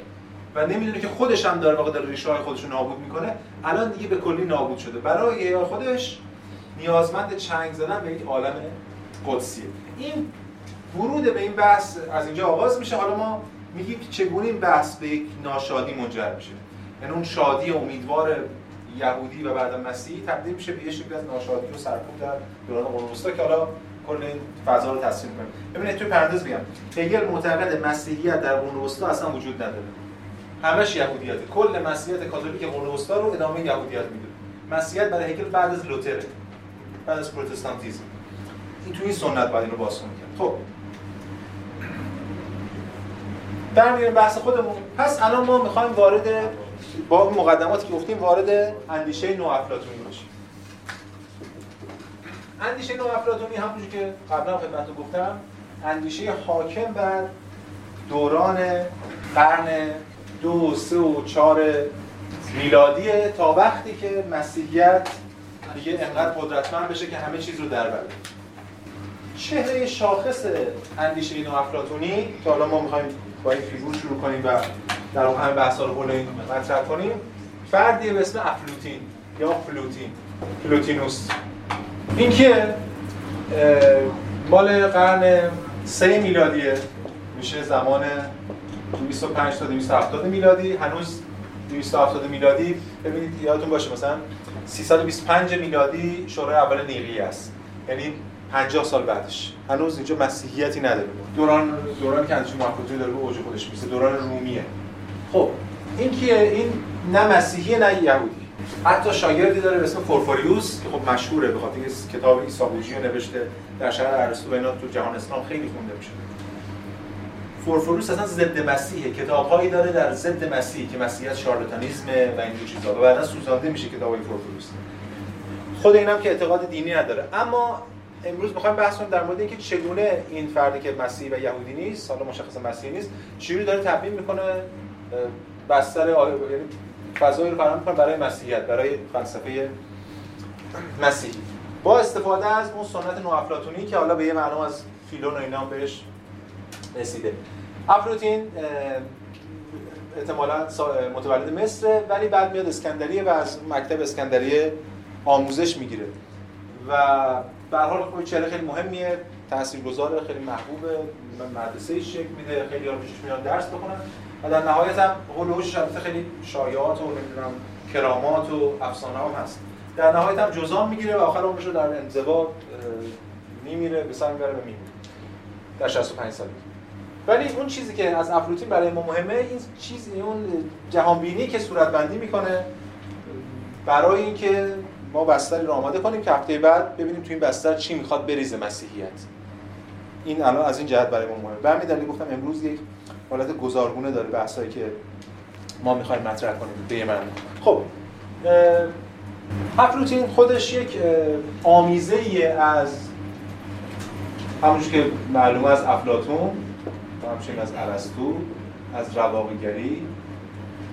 و نمیدونه که خودش هم داره واقعا داره ریشه‌های خودش رو نابود میکنه. الان دیگه به کلی نابود شده، برای یه خودش نیازمند چنگ زدن به یک عالم قدسیه. این ورود به این بحث از اینجا آغاز میشه. حالا ما میگیم که چگونه این بحث به یک ناشادی منجر میشه، یعنی اون شادی امیدوار یهودی و بعد مسیحی تبدیل میشه به یه شکلی از ناشادی و سرکوب در دوران قرون وسطی که حالا کل این فضا رو تفسیر می‌کنه. ببینید تو پرانتز میگم هگل معتقد مسیحیت در قرون وسطی اصلا وجود نداره، همش یهودیته. کل مسیحیت کاتولیک قرون وسطی رو ادامه یهودیت میده. مسیحیت برای هگل بعد از لوتر، بعد از پروتستانتیسم. این تو این سنت بعد اینو بازخوانی کرد. خب برمیگردیم بحث خودمون. پس الان ما می‌خوایم وارد با مقدماتی که گفتیم وارد اندیشه نوافلاطونی بشیم. اندیشه نوافلاطونی همونجوری که قبلا خدمتتون گفتم، اندیشه حاکم بر دوران قرن دو، سه و چهار میلادیه تا وقتی که مسیحیت دیگه انقدر قدرتمند بشه که همه چیز رو در بره. چهره شاخص اندیشه نوافلاطونی که حالا ما می‌خوایم با این فیگور شروع کنیم و در اون همه بحث‌ها رو حول این مطرح کنیم، فردی به اسم افلوطین یا فلوتین، فلوتینوس. این که مال قرن سه میلادیه، میشه زمان بیست و پنج تا دویست و هفتاد میلادی، هنوز دویست و هفتاد میلادی. ببینید یادتون باشه مثلا سیصد و بیست و پنج میلادی شورای اول نیقیه است، یعنی پنجاه سال بعدش هنوز اینجا مسیحیتی نداره. دوران دورانی که اندیشه نوافلاطونی داره به اوج خودش میرسه دوران رومیه. خب این که این نه مسیحیه نه یهودی، حتی شاگردی داره به اسم فورفوریوس که خب مشهوره به خاطر اینکه کتاب عیسابوجی رو نوشته، در شهر ارسطو و اینا تو جهان اسلام خیلی خونده میشه. فورفوریوس اصلا ضد مسیحه، کتاب‌هایی داره در ضد مسیح که مسیحیت شارلاتانیسم و اینجور چیزا، و بعدا سوزانده میشه کتاب‌های فورفوریوس. خود اینم که اعتقاد دینی نداره. اما امروز می‌خوایم بحث کنیم در مورد اینکه چگونه این فردی که مسیحی و یهودی نیست، حالا مشخص مسیحی نیست، چجوری داره تبیین می‌کنه بستر، یعنی فضایی رو فراهم می‌کنه برای مسیحیت، برای فلسفه مسیحی با استفاده از اون سنت نوافلاطونی که حالا به یه معنا از فیلون و اینا بهش رسیده. افلوطین احتمالاً متولد مصره، ولی بعد میاد اسکندریه و از مکتب اسکندریه آموزش میگیره و به هر حال چهره خیلی مهمیه، تاثیرگذاره، خیلی محبوبه، مدرسه شکل میده، خیلی ها پیشش میان درس بخونن و در نهایت هم حول هوش خیلی شایعات و نمیدونم کرامات و افسانه هم هست. در نهایت هم جزام میگیره و آخر عمرش رو در انزوا میمیره، به سر میبره و میمیره در شصت و پنج سالگی. ولی اون چیزی که از افلوطین برای ما مهمه این چیزی اون جهانبینی که صورت بندی میکنه برای اینکه ما بستری رو آماده کنیم که هفته بعد ببینیم تو این بستر چی میخواد بریزه مسیحیت. این الان از این جهت برای ما مهمه. به همین دلیل گفتم امروز یک حالت گزارگونه داره بحثایی که ما می‌خوایم مطرح کنیم به من. خب افلوطین خودش یک آمیزه‌ای از همونجور که معلومه از افلاطون، همچنین از ارسطو، از رواقی‌گری،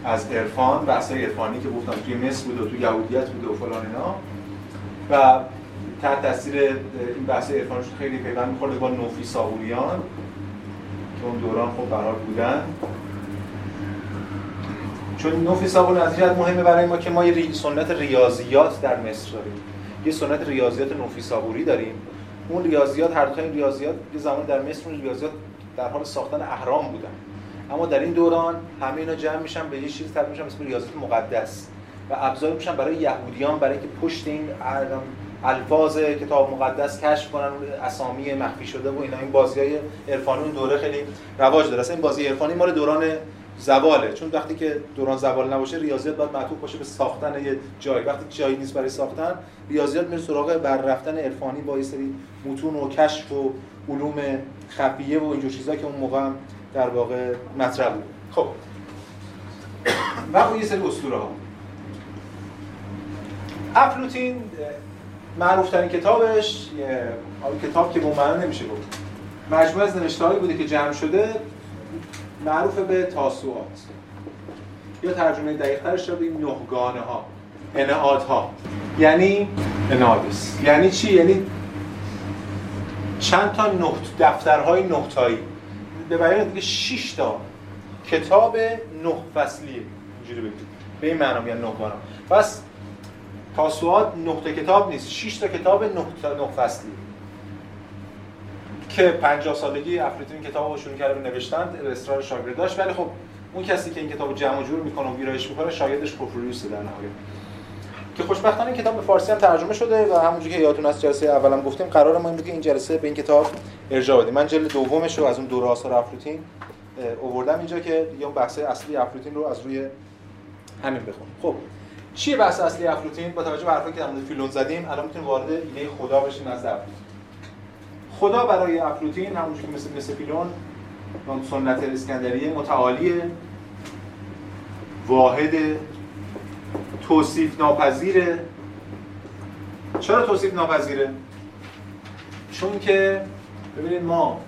از عرفان، بحث‌های عرفانی که گفتم توی مصر بود و توی یهودیت بود و فلان اینا و تحت تاثیر این بحث عرفانش خیلی پیوند می‌خورد با نوفیثاغوریان که اون دوران خب برار بودن. چون نوفیثاغور از این جهت مهمه برای ما که ما یه سنت ریاضیات در مصر داریم، یه سنت ریاضیات نوفیثاغوری داریم. اون ریاضیات هر دوتای ریاضیات یه زمان در مصر اون ریاضیات در حال ساختن اهرام بودن، اما در این دوران همه اینا جمع میشن به یه چیز تبدیل میشن به اسم ریاضیات مقدس و ابزار میشن برای یهودیان، برای که پشت این الفاظ کتاب مقدس کشف کنن، اسامی مخفی شده و اینا. این بازیای عرفانی اون دوره خیلی رواج داره. اصلا این بازی عرفانی مال دوران زواله، چون وقتی که دوران زوال نباشه ریاضیات باید معطوف باشه به ساختن یه جای، وقتی جایی نیست برای ساختن ریاضیات میره سراغ بر رفتن عرفانی با یه سری متون و کشف و علوم خفیه و اینجور چیزا که اون موقع هم در واقع مطرح بود. خب و اون یه سری اسطوره ها. افلوطین معروف ترین کتابش یه کتاب که به معنی نمیشه گفت، مجموعه از نوشته‌هایی بوده که جمع شده، معروف به تاسوات یا ترجمه دقیق‌ترش رو بگیم نهگانه ها، انئاد ها. یعنی انئاد است یعنی چی؟ یعنی چند تا نه دفترهای نه تایی، به بیان دیگه شش تا کتاب نه فصلیه، اینجوری بگید به این معنا میگن نهگانه. پس تاسوات نه تا کتاب نیست، شش تا کتاب نه تا نه فصلی که پنجاه سالگی افلاطون کتابو شروع کرده به نوشتن، اصرار شاگرد داشت، ولی خب اون کسی که این کتابو جمع و جور میکنه و ویرایش میکنه شاگردش فورفوریوس در نهایت، که خوشبختانه این کتاب به فارسی هم ترجمه شده و همونجوری که یادتون از جلسه اولام گفتیم قرار ما این بود که این جلسه به این کتاب ارجاع بدیم. من جلد دومش رو از اون دوره آثار افلاطون آوردم اینجا که دیگه اون بحث اصلی افلاطون رو از روی همین بخونیم. خب چیه بحث اصلی افلاطون؟ با توجه به حرفی که در مورد فیلون زدیم الان میتونیم وارد ایده خدا بشیم. از خدا برای افلاطون همونجوری که مثل مثل فیلون سنت اسکندریه متعالیه، واحد، توصیف ناپذیره. چرا توصیف ناپذیره؟ چون که ببینید ما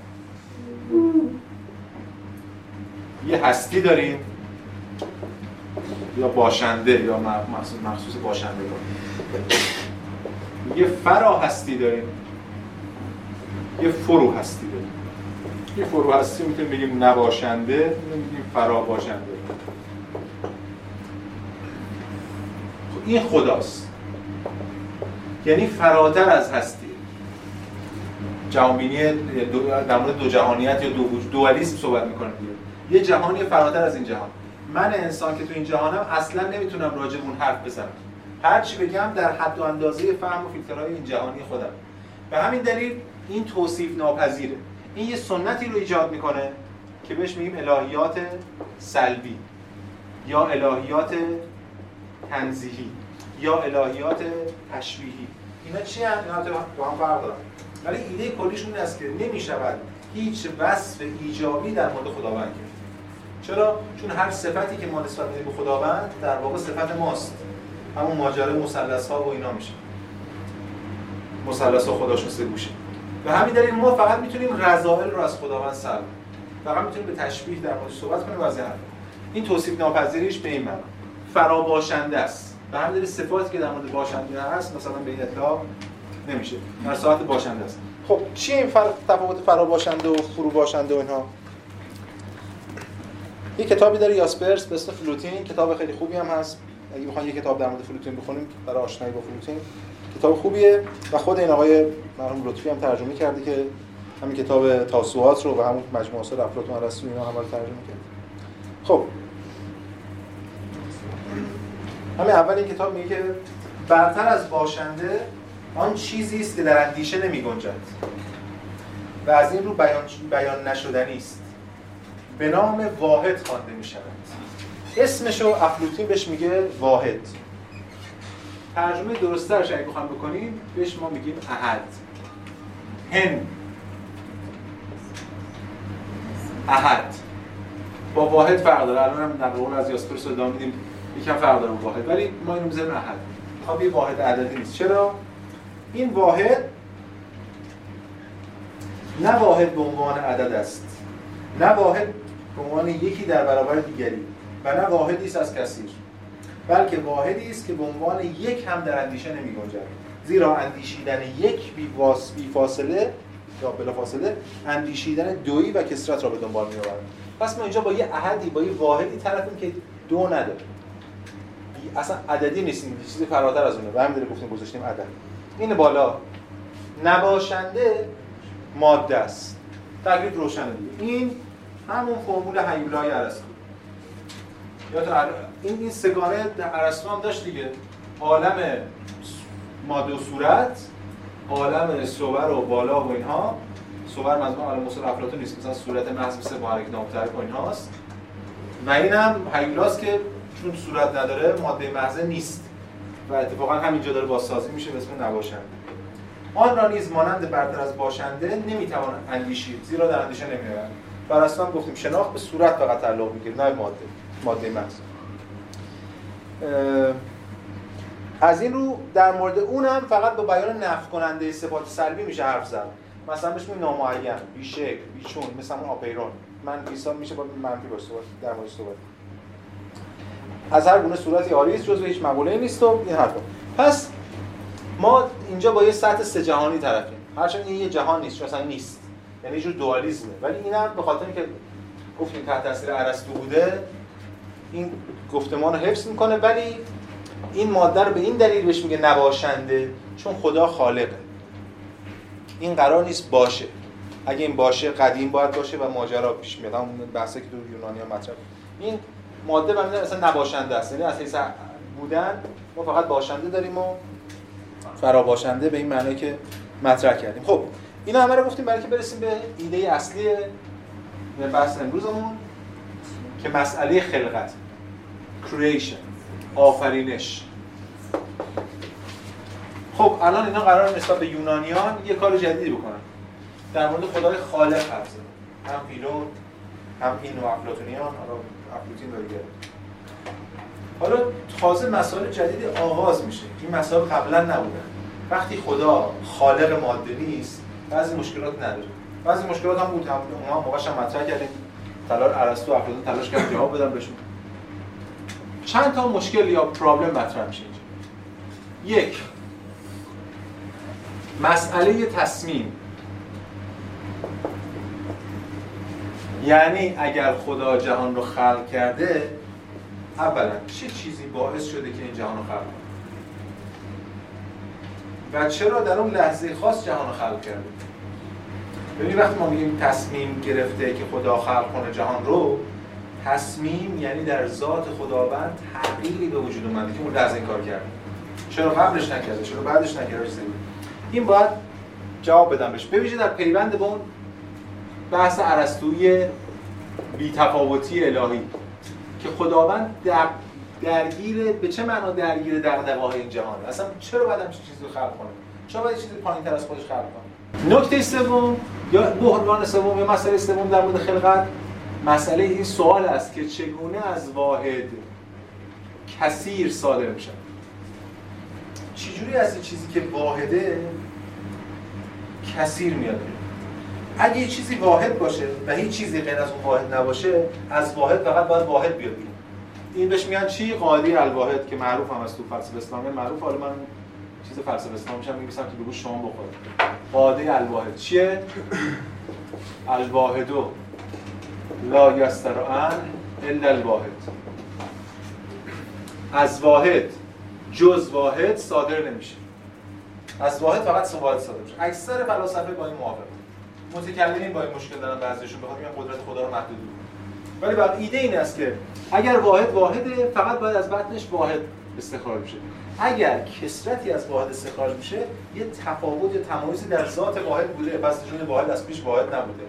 یه هستی داریم یا باشنده یا مخصوص مخصوص باشنده داریم. یه فرا هستی داریم، یه فرو هستی داریم. یه فرو هستی میتونیم بگیم نباشنده، میگیم فرا باشنده. این خداست، یعنی فراتر از هستی. جهانبینی در مورد دو جهانیت یا دو وجود دوالیسم صحبت میکنه دیگه. یه جهانی فراتر از این جهان. من انسان که تو این جهانم اصلا نمیتونم راجع به اون حرف بزنم، هر چی بگم در حد و اندازه فهم و فیلترهای این جهانی خودم. به همین دلیل این توصیف ناپذیره. این یه سنتی رو ایجاد میکنه که بهش میگیم الهیات سلبی یا الهیات تنزیهی یا الهیات تشبیهی. اینا چی هم؟ اینا با هم فرق دارن، ولی ایده کلیشون این است که نمیشود هیچ وصف ایجابی در مورد خداوند کرد. چرا؟ چون هر صفتی که ما نسبت میدیم به خداوند در واقع صفت ماست. همون ماجرای مثلث‌ها و اینا میشه، مثلث‌ها خداشون سه گوشه. و همین دلیل ما فقط میتونیم رذائل رو از خداوند سلب، فقط میتونیم به تشبیه در موردش صحبت کنیم. واضحه این توصیف ناپذیریش به این معنا فرا باشنده است. به همین دلیل صفاتی که در مورد باشنده هست مثلا به اطلاق نمیشه، در ساعت باشنده است. خب چیه این فرق، تفاوت فرا باشنده و فرو باشنده و اینها؟ یه کتابی داره یاسپرس به اسم فلوتین، کتاب خیلی خوبی هم هست. اگه بخواید یه کتاب در مورد فلوتین بخونیم برای آشنایی با فلوتین کتاب خوبیه و خود این آقای مرحوم لطفی هم ترجمه کرده که همین کتاب تاسوات رو و همون مجموعه آثار افلاطون ارسطو اینا هم رو ترجمه کرده. خب همین اول این کتاب میگه که برتر از باشنده آن چیزی است که در اندیشه نمی‌گنجد و از این رو بیان بیان نشدنی است، به نام واحد خوانده می‌شود. اسمشو افلاطون بهش میگه واحد. ترجمه درست‌ترش اگه بخوام بکنیم بهش ما میگیم احد. هن احد با واحد فرق داره، الان هم نقل قول از یاسپرس ادامه میدیم یکم فرق داره با واحد، ولی ما اینو میذاریم احد. خب یه واحد عددی نیست. چرا؟ این واحد نه واحد به عنوان عدد است، نه واحد به عنوان یکی در برابر دیگری و نه واحدی است از کثیر، بلکه واحدی است که به عنوان یک هم در اندیشه نمی‌گنجد، زیرا اندیشیدن یک بی واس بی فاصله یا بلا فاصله اندیشیدن دویی و کثرت را به دنبال می‌آورد. پس ما اینجا با یه احدی، با یه واحدی طرفیم که دو نداره، اصلا عددی نیستیم، چیزی فراتر از اونه. و همینطوری گفتیم گذاشتیم عدد. این بالا نباشنده ماده است، تقریبا روشنه دیگه. این همون فرمول هیولای ارسطو. یاد ار... این این سگانه ارسطو هم داشت دیگه، عالم ماده و صورت، عالم صور و بالا و اینها. صور منظور عالم مصور افلاطون نیست، مثلا صورت محض مثل با حرکت نامتحرک و اینهاست. و اینم هیولاست که چون صورت نداره ماده محض نیست و اتفاقا همینجا داره بازسازی میشه به اسم نباشنده. آن را نیز مانند برتر از باشنده نمیتوان اندیشید، زیرا در اندیشه نمیآید. بر اساس گفتیم شناخت به صورت فقط تعلق میگیره، نه ماده ماده محض. از این رو در مورد اونم فقط با بیان نفی کننده صفات سلبی میشه حرف زد. مثلا بهش میگن نامعین، بیشکل، بیچون، مثلا اون آپیرون منفیسا میشه با منفی باشه در مورد صحبت. از هر گونه صورتی عالی است، جزو هیچ مقوله‌ای نیست و این حرفا. پس ما اینجا با یه سطح سه جهانی طرفیم، هرچند این یه جهان نیست، مثلا نیست، یعنی یه جور دوالیسمه. ولی اینم به خاطر اینکه گفتیم تحت تاثیر ارسطو بوده این گفتمان رو حفظ میکنه، ولی این ماده رو به این دلیل بهش میگه نباشنده چون خدا خالقه، این قرار نیست باشه. اگه این باشه قدیم باید باشه و ماجرا پیش میاد، همون بحثی که تو یونانی‌ها مطرح. این ماده به معنی اصلا نباشنده است، یعنی از حیث بودن ما فقط باشنده داریم و فراباشنده به این معنی که مطرح کردیم. خب اینا همه رو گفتیم برای که برسیم به ایده اصلی بحث امروزمون که مسئله خلقت، creation، آفرینش. خب الان اینا قرار نسبت به یونانیان یه کار جدیدی بکنن، در مورد خدای خالق حرف زدن، هم فیلون هم این نوافلاطونیان، حالا افلوطین و دیگه. حالا تازه مسائل جدیدی آغاز میشه، این مسائل قبلا نبودن. وقتی خدا خالق ماده نیست بعضی مشکلات نداره، بعضی مشکلات هم بود، هم اونها موقعش هم مطرح کردیم، تلاش ارسطو و افلاطون تلاش کردن جواب بدن بهشون. چند تا مشکل یا پرابلم مطرح میشه اینجا. یک، مسئله تصمیم، یعنی اگر خدا جهان رو خلق کرده اولا چه چیزی باعث شده که این جهان رو خلق کنه و چرا در اون لحظه خاص جهان رو خلق کرده. ببینید وقتی ما میگیم تصمیم گرفته که خدا خلق کنه جهان رو، تصمیم یعنی در ذات خداوند تغییری به وجود اومده که اون لحظه این کار کرده. چرا قبلش نکرده، چرا بعدش نکرده. این باید جواب بدم بهش، ببینید در پیوند با اون بحث ارسطویی بی‌تفاوتی الهی که خداوند در درگیر، به چه معنا درگیر دغدغه‌های این جهان، اصلا چرا باید همچین چیزی رو خلق کنه، چرا باید چیزی پایین‌تر از خودش خلق کنه. نکته سوم یا بحران سوم یا مسئله سوم در مورد خلقت، مسئله این سوال است که چگونه از واحد کثیر صادر میشه. چجوری از این چیزی که واحده کثیر میاد؟ اگه یه چیزی واحد باشه و هیچ چیزی غیر از اون واحد نباشه، از واحد فقط باید واحد بیاد بیرون. این بهش میگن چی؟ قاعده الواحد، که معروف هم از تو فلسفه اسلامی معروف. حالا من چیز فلسفه اسلامیش هم میگم که بگوش شما بخوره. قاعده الواحد چیه؟ الواحد لا یسترعن الا الواحد، از واحد جز واحد صادر نمیشه، از واحد فقط واحد صادر میشه. اکثر فلاسفه با این موافقه، متکلمین با این مشکل دارن، بعضیشون بخواد میگن قدرت خدا رو محدود کنه. ولی بعد ایده این است که اگر واحد واحده فقط باید از بطنش واحد استخراج بشه. اگر کثرتی از واحد استخراج میشه یه تفاوت یا تمایزی در ذات واحد بوده، پس جون واحد از پیش واحد نبوده،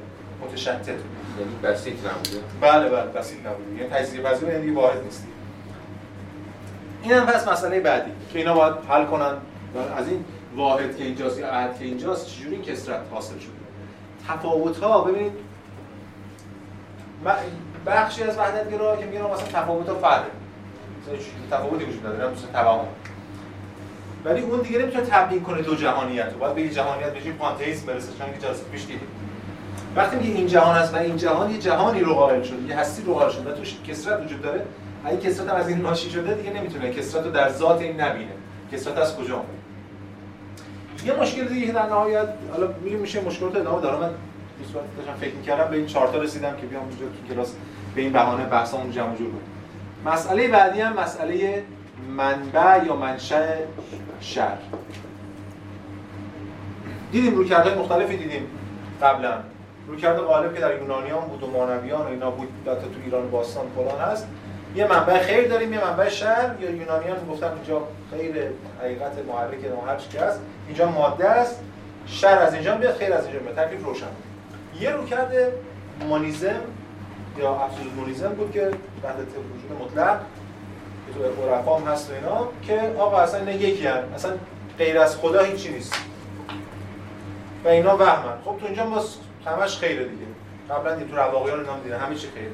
متشتت، یعنی بسیط نبوده. بله بله بسیط نبوده، یعنی تجزیه پذیر، یعنی واحد نیست. این هم پس مسئله بعدی که اینا باید حل کنن، از این واحد که اینجاست یا احد که اینجاست چجوری کثرت حاصل شده. تفاوت ها، ببینید بخشی از وحدت گرا که میگن مثلا تفاوت و فرق، مثلا تفاوتی وجود نداره، مثلا توهم. ولی اون دیگه نمیتونه تبیین کنه دو جهانیت رو. باید به جهانیت بشه پانتئیسم برسه، چون که جلسه پیش دیدیم. وقتی میگه این جهان است و این جهان یه جهانی رو قائل شد، یه هستی رو قائل شد و توش کثرت وجود داره، اگه کثرت از این ناشی شده دیگه نمیتونه کثرت رو در ذات این نبینه. کثرت از کجا اومده؟ یه مشکل دیگه در نهایت حالا میگم میشه مشکلات ادامه داره. من یه صورت داشتم فکر می‌کردم به این چهار تا رسیدم که بیام اونجا تو کلاس به این بهانه بحثامون جمع جور کنیم. مسئله بعدی هم مسئله منبع یا منشأ شر. دیدیم رویکردهای مختلفی دیدیم قبلا. رویکرد غالب که در یونانیان بود و مانویان و اینا بود، تا تو ایران باستان فلان هست. یه منبع خیر داریم، یه منبع شر. یا یونانیان گفتن اینجا خیر حقیقت محرک و هر چیزی است، اینجا ماده است، شر از اینجا میاد، خیر از اینجا میاد. تکلیف روشن. یه رویکرد مونیزم یا افسوس مونیزم بود که وحدت وجود مطلق که تو عرفا هم هست و اینا، که آقا اصلا نه یکی هست، اصلا غیر از خدا هیچی نیست و اینا وهمن. خب تو اینجا ما همش خیره دیگه، قبلا دید تو رواقیان اینا هم دیدن همه چی خیره.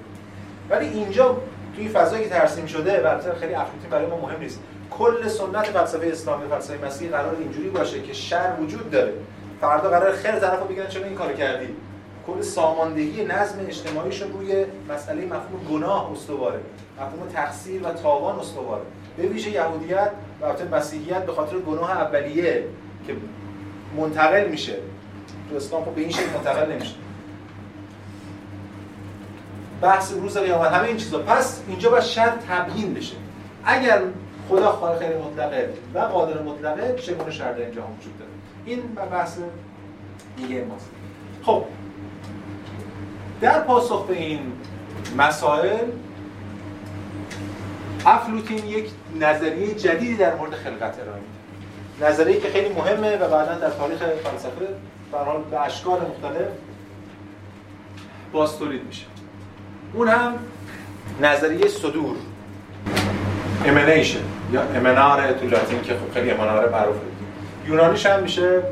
ولی اینجا توی فضایی که ترسیم شده، البته خیلی افراطی برای ما مهم نیست، کل سنت فلسفه اسلامی فلسفه مسیح قرار اینجوری باشه که شر وجود داره، فردا قرار خیر طرفو بگن چرا این کارو کردی. کل ساماندهی نظم اجتماعیشون روی مسئله مفهوم گناه استواره، مفهوم تقصیر و تاوان استواره. به ویژه یهودیت و البته مسیحیت به خاطر گناه اولیه که منتقل میشه تو اسلام، خب به این شکل منتقل نمیشه. بحث روز قیامت، همه این چیزا. پس اینجا باید شر تبیین بشه. اگر خدا خالق مطلقه و قادر مطلقه، چگونه شر در اینجا وجود داره؟ این بحث دیگه ماست. خب در پاسخ به این مسائل، افلوطین یک نظریه جدیدی در مورد خلقت ارائه میده. نظریه‌ای که خیلی مهمه و بعدا در تاریخ فلسفه به هر حال به اشکال مختلف باز تولید میشه. اون هم نظریه صدور، امنیشن یا امناره تو لاتین، که خب خیلی امناره معروفه. یونانیش هم میشه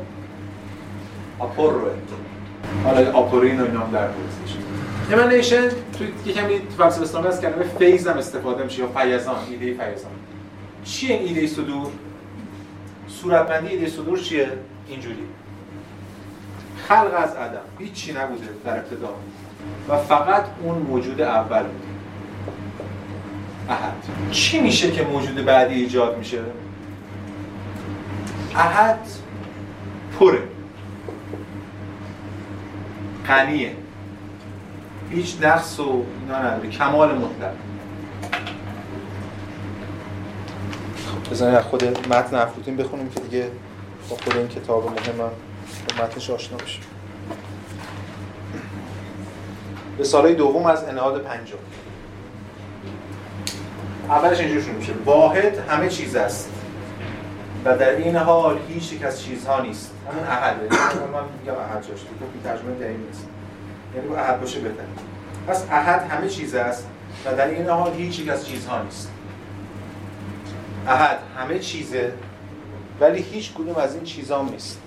آپورو. حالا آپورین و اینا هم در پولیسش. امنیشن تو یکم تو فلسفه اسلامی از کلمه فیض هم استفاده میشه یا فیضان، ایده فیضان. چیه ایده صدور؟ صورتبندی ایده صدور چیه؟ اینجوری: خلق از عدم، هیچ چی نبوده در ابتدا و فقط اون موجود اول بوده، احد. چی میشه که موجود بعدی ایجاد میشه؟ احد پره، غنیه، هیچ نقص و اینا نداره، کمال مطلق. خب بزنید از خود متن افلاطون بخونیم که دیگه با خود این کتاب مهمم با متنش آشنا بشیم. به سالهای دوم از انئاد پنجم. اولش اینجور شروع میشه: واحد همه چیز است و در این حال هیچ یک از چیزها نیست. همون احده. من میگم احد جاشته که ترجمه دقیق نیست، یعنی با احد باشه بهتره. پس احد همه چیز است و در این حال هیچ یک از چیزها نیست. احد همه چیزه ولی هیچ کدوم از این چیزها نیست.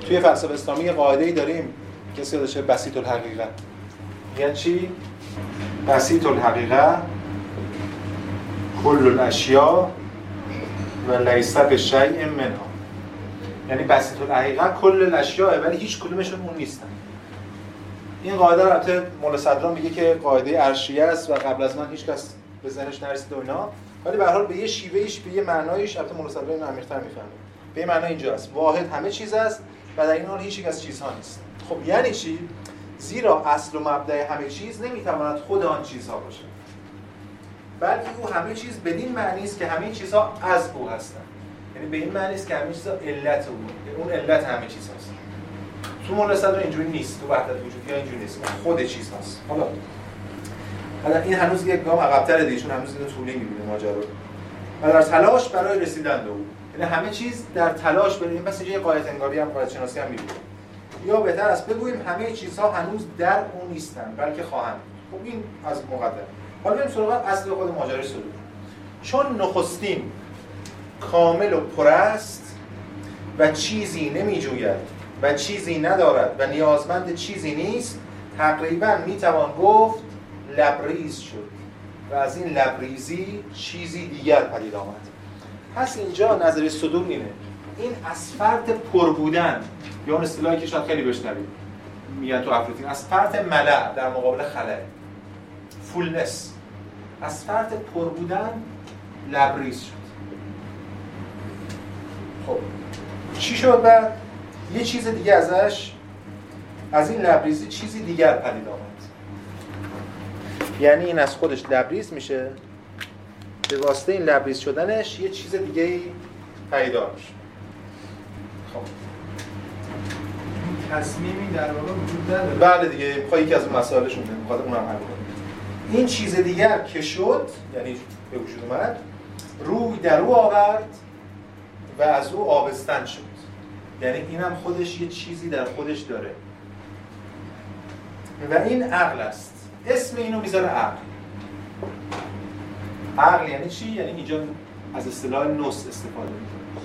توی فلسفه اسلامی قاعده ای داریم کسی داشته بسیط الحقیقه. یعنی چی؟ بسیط الحقیقه کل الاشیا و لیس بشیء منها. یعنی بسیط الحقیقه کل الاشیا ولی هیچ کدومشون اون نیستن. این قاعده را البته مولا صدران میگه که قاعده عرشیه است و قبل از من هیچ کس به ذهنش نرسیده اینا، ولی به هر حال به یه شیوهش، به یه معنایش، البته مولا صدران اینو عمیق‌تر میفهمه. به این معنا اینجا است: واحد همه چیز است و در این حال هیچ یک از چیزها نیست. خب یعنی چی؟ زیرا اصل و مبدأ همه چیز نمیتواند خود آن چیزها باشد، بلکه او همه چیز بدین معنی است که همه چیزها از او هستند. یعنی به این معنی است که همه چیزها علت او، اون علت همه چیز هست. تو مولاسدر اینجوری نیست، تو وحدت وجودی ها اینجوری نیست، خود چیز هست. حالا حالا این هنوز یک گام عقب‌تره دیگه، چون هنوز اینو طولی می‌بینه ماجرا رو. و در تلاش برای رسیدن به او، یعنی همه چیز در تلاش برای این، بس اینجا قاعده انگاری هم قاعده شناسی هم می‌بینه. یا بهتر است بگوییم همه چیزها هنوز در اون نیستند بلکه خواهند. خب این از مقدمه. حالا بریم سراغ اصل خود ماجرای صدور. چون نخستین کامل و پر است و چیزی نمیجوید و چیزی ندارد و نیازمند چیزی نیست، تقریبا میتوان گفت لبریز شد و از این لبریزی چیزی دیگر پدید آمد. پس اینجا نظریه صدور اینه، این اسفرت پر بودن یا اون اصطلاحی که شاید خیلی بشنوید میگن تو افلوطین اسفرت ملع در مقابل خلأ، فولنس، اسفرت پر بودن لبریز شد. خب چی شد بعد؟ یه چیز دیگه ازش، از این لبریزی چیزی دیگر پدید آمد. یعنی این از خودش لبریز میشه، به واسطه این لبریز شدنش یه چیز دیگه‌ای پیدا میشه. خب تصمیمی در واقع وجود نداره. بله دیگه، میخواد یکی از اون مسائلشون بده، میخواد اونم حل کنه. این چیز دیگر که شد، یعنی به وجود اومد، روی در او آورد و از او آبستن شد. یعنی اینم خودش یه چیزی در خودش داره. و این عقل است. اسم اینو میذاره عقل. عقل یعنی چی؟ یعنی اینجا از اصطلاح نوس استفاده میکنه.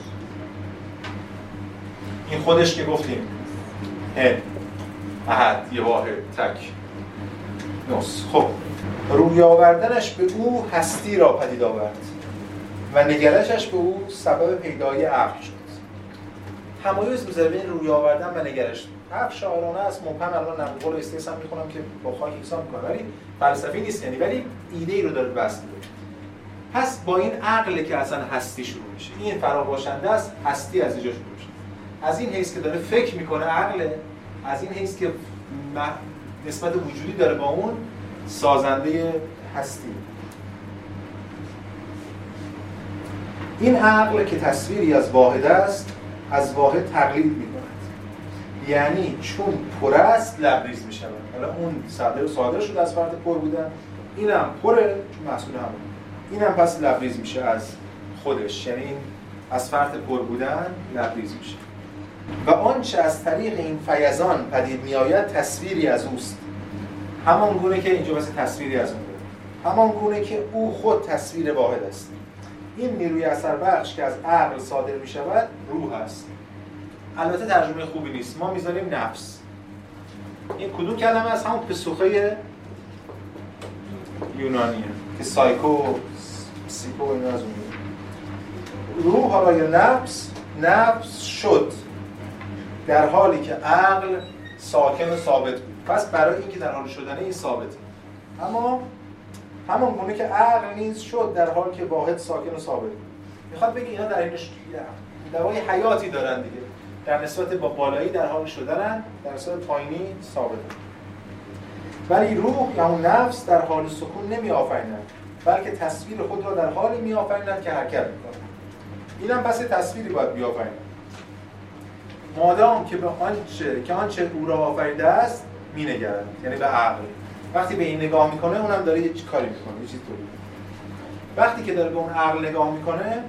این خودش که گفتیم هن، احد، یه واحد، تک، نوس. خب روی آوردنش به او هستی را پدید آورد و نگرشش به او سبب پیدای عقل شد. تمایز میذاره بین روی آوردن و نگرش. حرف شاعرانه است، مبهم، الان نقل قول استیس هم میخونم که با خاک حساب میکنم، ولی فلسفی نیست یعنی، ولی ایده ای رو داره بس میده. پس با این عقل که اصلا هستی شروع میشه، این فراباشنده است، هستی از اینجا شروع میشه. از این حیث که داره فکر میکنه عقل، از این حیث که نسبت وجودی داره با اون، سازنده هستی. این عقل که تصویری از واحد است، از واحد تقلید میکنه. یعنی چون پر است لبریز می شود. حالا اون صادر صادر شده از فرد پر بودن، اینم پره چون محصول همون، اینم پس لبریز میشه از خودش. یعنی این از فرد پر بودن لبریز میشه و آنچه از طریق این فیضان پدید می آید تصویری از اوست، همان گونه که اینجا واسه تصویری از اون بود، همان گونه که او خود تصویر واحد است. این نیروی اثر بخش که از عقل صادر می شود روح است. البته ترجمه خوبی نیست، ما میذاریم نفس. این کدوم کلمه از همون پسوخه یونانیه که سایکو سیکو این از اون میگه. روح حالا یا نفس، نفس شد در حالی که عقل ساکن و ثابت بود. پس برای اینکه در حال شدنه این ثابته، اما همان گونه که عقل نیز شد در حالی که واحد ساکن و ثابت بود. میخواد بگه اینا در این دوای حیاتی دارن دیگه، در نسبت با بالایی در حال شدنن، در نسبت پایینی ثابت. ولی روح یا اون نفس در حال سکون نمی آفریند، بلکه تصویر خود را در حالی می آفریند که حرکت میکنند. اینم پس تصویری باید بیافریند. مادام که به آنچه که آنچه او را آفریده است می نگرد، یعنی به عقل. وقتی به این نگاه میکنه اونم داره یه کاری میکنه، یه چیز طوری. وقتی که داره به اون عقل نگاه میکنه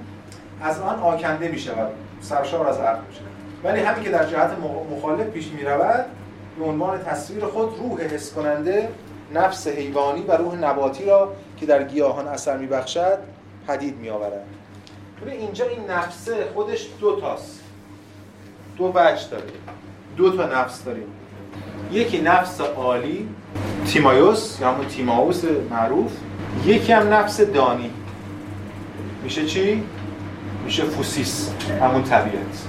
از آن آکنده می شود، سرشار از عقل می شود. ولی همین که در جهت مخالف پیش می رود به عنوان تصویر خود روح حس کننده، نفس حیوانی و روح نباتی را که در گیاهان اثر می بخشد پدید می آورد. ببین اینجا این نفس خودش دو تاست، دو وجه داره، دو تا نفس داریم. یکی نفس عالی تیمایوس یا همون تیمائوس معروف، یکی هم نفس دانی میشه چی؟ میشه فوسیس، همون طبیعت.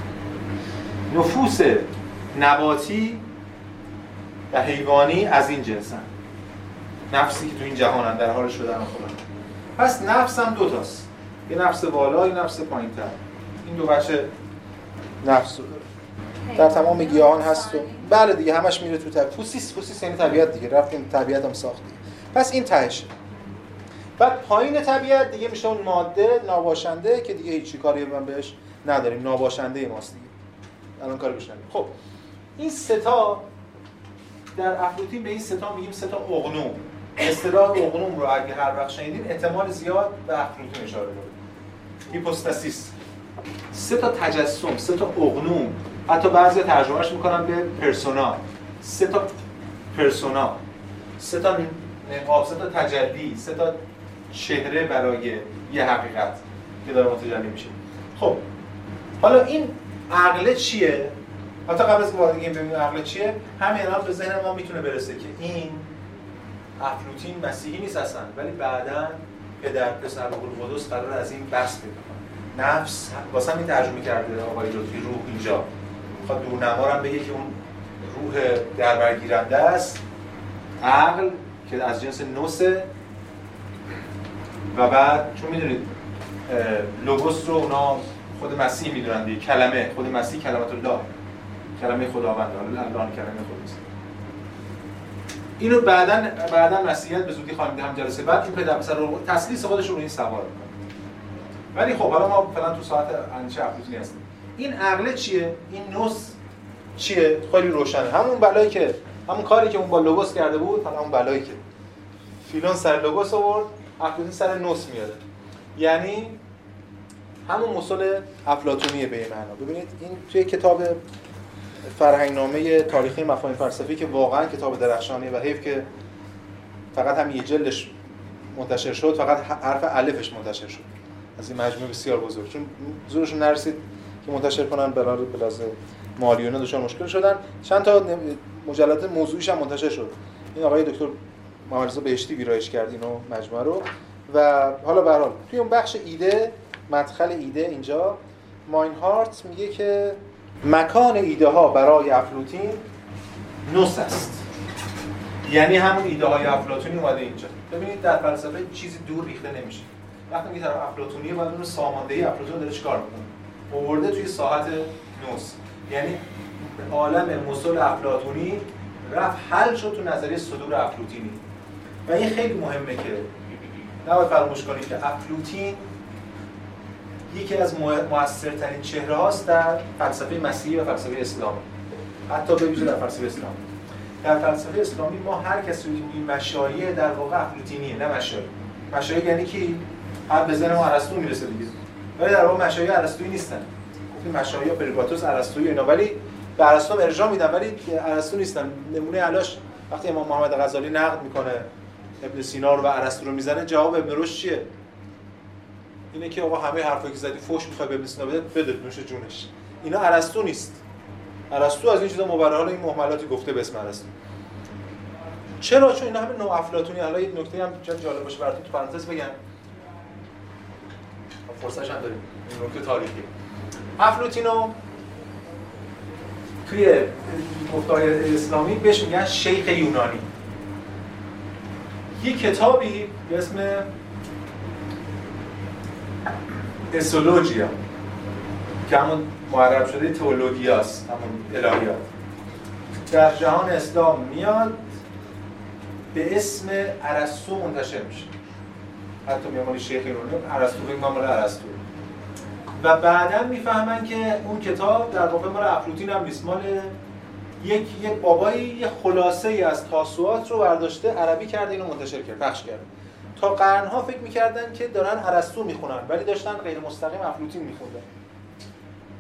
نفوس نباتی و حیوانی از این جنسن، نفسی که تو این جهانن در حال شدن خودن. پس نفس هم دو تاست، یه نفس بالا یه نفس پایین‌تر. این دو بچه نفس رو داره در تمام گیاهان هست و بله دیگه همش میره تو طبیعت. فوسیس فوسیس یعنی طبیعت دیگه، رفتیم طبیعت هم ساخت دیگه. پس این تهشه. بعد پایین طبیعت دیگه میشه اون ماده ناباشنده که دیگه هیچ کاری من بهش نداریم، ناباشنده ماست دیگه. الان کار بشنیم. خب این سه تا در افلوطین به این سه تا میگیم سه تا اوگنوم. اصطلاح اوگنوم رو اگه هر وقت شنیدین احتمال زیاد به افلوطین اشاره داره. هیپوستاسیس، سه تا تجسم، سه تا اوگنوم. حتی بعضی ترجمهش میکنن به پرسونا، سه تا پرسونا، سه تا نقاب، سه تا تجلی، سه تا چهره برای یه حقیقت که داره متجلی میشه. خب حالا این عقل چیه؟ حتی قبل از وارد این ببینیم عقل چیه، همین الان به ذهن ما میتونه برسه که این افلوطین مسیحی نیست اصلا، ولی بعداً پدر پسر روح القدس قرار از این بحث بکنه. نفس واسه همین ترجمه کرده آقای لطفی روح اینجا، میخواد دورنما هم بگه که اون روح در برگیرنده است، عقل که از جنس نوسه، و بعد چون میدونید لوگوس رو اونا خود مسیح میدونن دیگه، کلمه خود مسیح کلمت الله، کلمه خداونده، حالا الان کلمه خداست. اینو بعدن بعدن مسیحیت به زودی خواهیم دید جلسه بعد، این پدر پسر رو تسلیس خودش رو این سوار میکنه. ولی خب حالا ما فعلا تو ساعت اندیشه افلوطینی هستیم. این عقل چیه؟ این نوس چیه؟ خیلی روشنه. همون بلایی که همون کاری که اون با لوگوس کرده بود، همون بلایی که فیلون سر لوگوس آورد، افلوطین سر نوس میاره. یعنی همون مسئله افلاطونیه به معنا. ببینید این توی کتاب فرهنگنامه تاریخی مفاهیم فلسفی که واقعا کتاب درخشانیه و حیف که فقط هم یه جلدش منتشر شد، فقط حرف الفش منتشر شد از این مجموعه بسیار بزرگ، چون زورشون نرسید که منتشر کنن، بلا بلازه مالیونه دچار مشکل شدن. چند تا مجلد موضوعیش هم منتشر شد. این آقای دکتر محمد رضا بهشتی ویرایش کرد اینو مجموعه رو. و حالا به هر حال توی اون بخش ایده، مدخل ایده اینجا ماینهارت میگه که مکان ایده ها برای افلوطین نوس است. یعنی همون ایده های افلاطونی اومده اینجا. ببینید در فلسفه چیزی دور ریخته نمیشه. وقتی میگه طرف افلاطونیه، بعد اون ساماندهی افلاطون داره چیکار میکنه؟ آورده توی ساحت نوس. یعنی عالم مسل افلاطونی رفت حل شد تو نظریه صدور افلاطینی. و این خیلی مهمه که نباید فراموش کنید که افلاطین یکی از مؤثرترین چهره هاست در فلسفه مسیحی و فلسفه اسلامی، حتی به ویژه در فلسفه اسلامی. در فلسفه اسلامی ما هر کسی رو می‌بینیم مشایعه، در واقع افلاطینیه، نه مشایعه. مشایعه یعنی کی؟ هر به ذهن ما ارسطو میرسه دیگه، ولی در واقع مشایعه ارسطویی نیستن. گفتیم مشایعه پریپاتوس ارسطویی اینا، ولی به ارسطو ارجاع میدن ولی ارسطو نیستن. نمونه علاش وقتی امام محمد غزالی نقد میکنه ابن سینا رو و ارسطو رو میزنه، جواب ابن رشد چیه؟ اینه که آقا همه حرفایی که زدی فوش می‌خوای به ابن سینا بده، بده نوش جونش. اینا ارسطو نیست. ارسطو از این چیزا مبرهال این مهملاتی گفته به اسم ارسطو. چرا؟ چون اینا همه نوع افلاطونی. حالا یه نکته هم خیلی جالب باشه براتون تو پرانتز بگم. فرصتش هم داریم. این نکته تاریخی. افلاطینو توی گفتار اسلامی بهش میگن شیخ یونانی. یه کتابی به اسم اسولوژیا که همون معرب شده تئولوژیاست، همون الهیات، در جهان اسلام میاد به اسم ارسطو منتشر میشه. حتی میامالی شیخ یونانی ارسطو بگم مال ارسطو، و بعدا میفهمن که اون کتاب در واقع مال افلاطین هم نیست، مال یک یک بابایی یه خلاصه ای از تاسوات رو برداشته، عربی کرده، اینو منتشر کرده، پخش کرده. تا قرنها فکر می‌کردن که دارن ارسطو می‌خونن، ولی داشتن غیر مستقیم افلاطین می‌خوندن.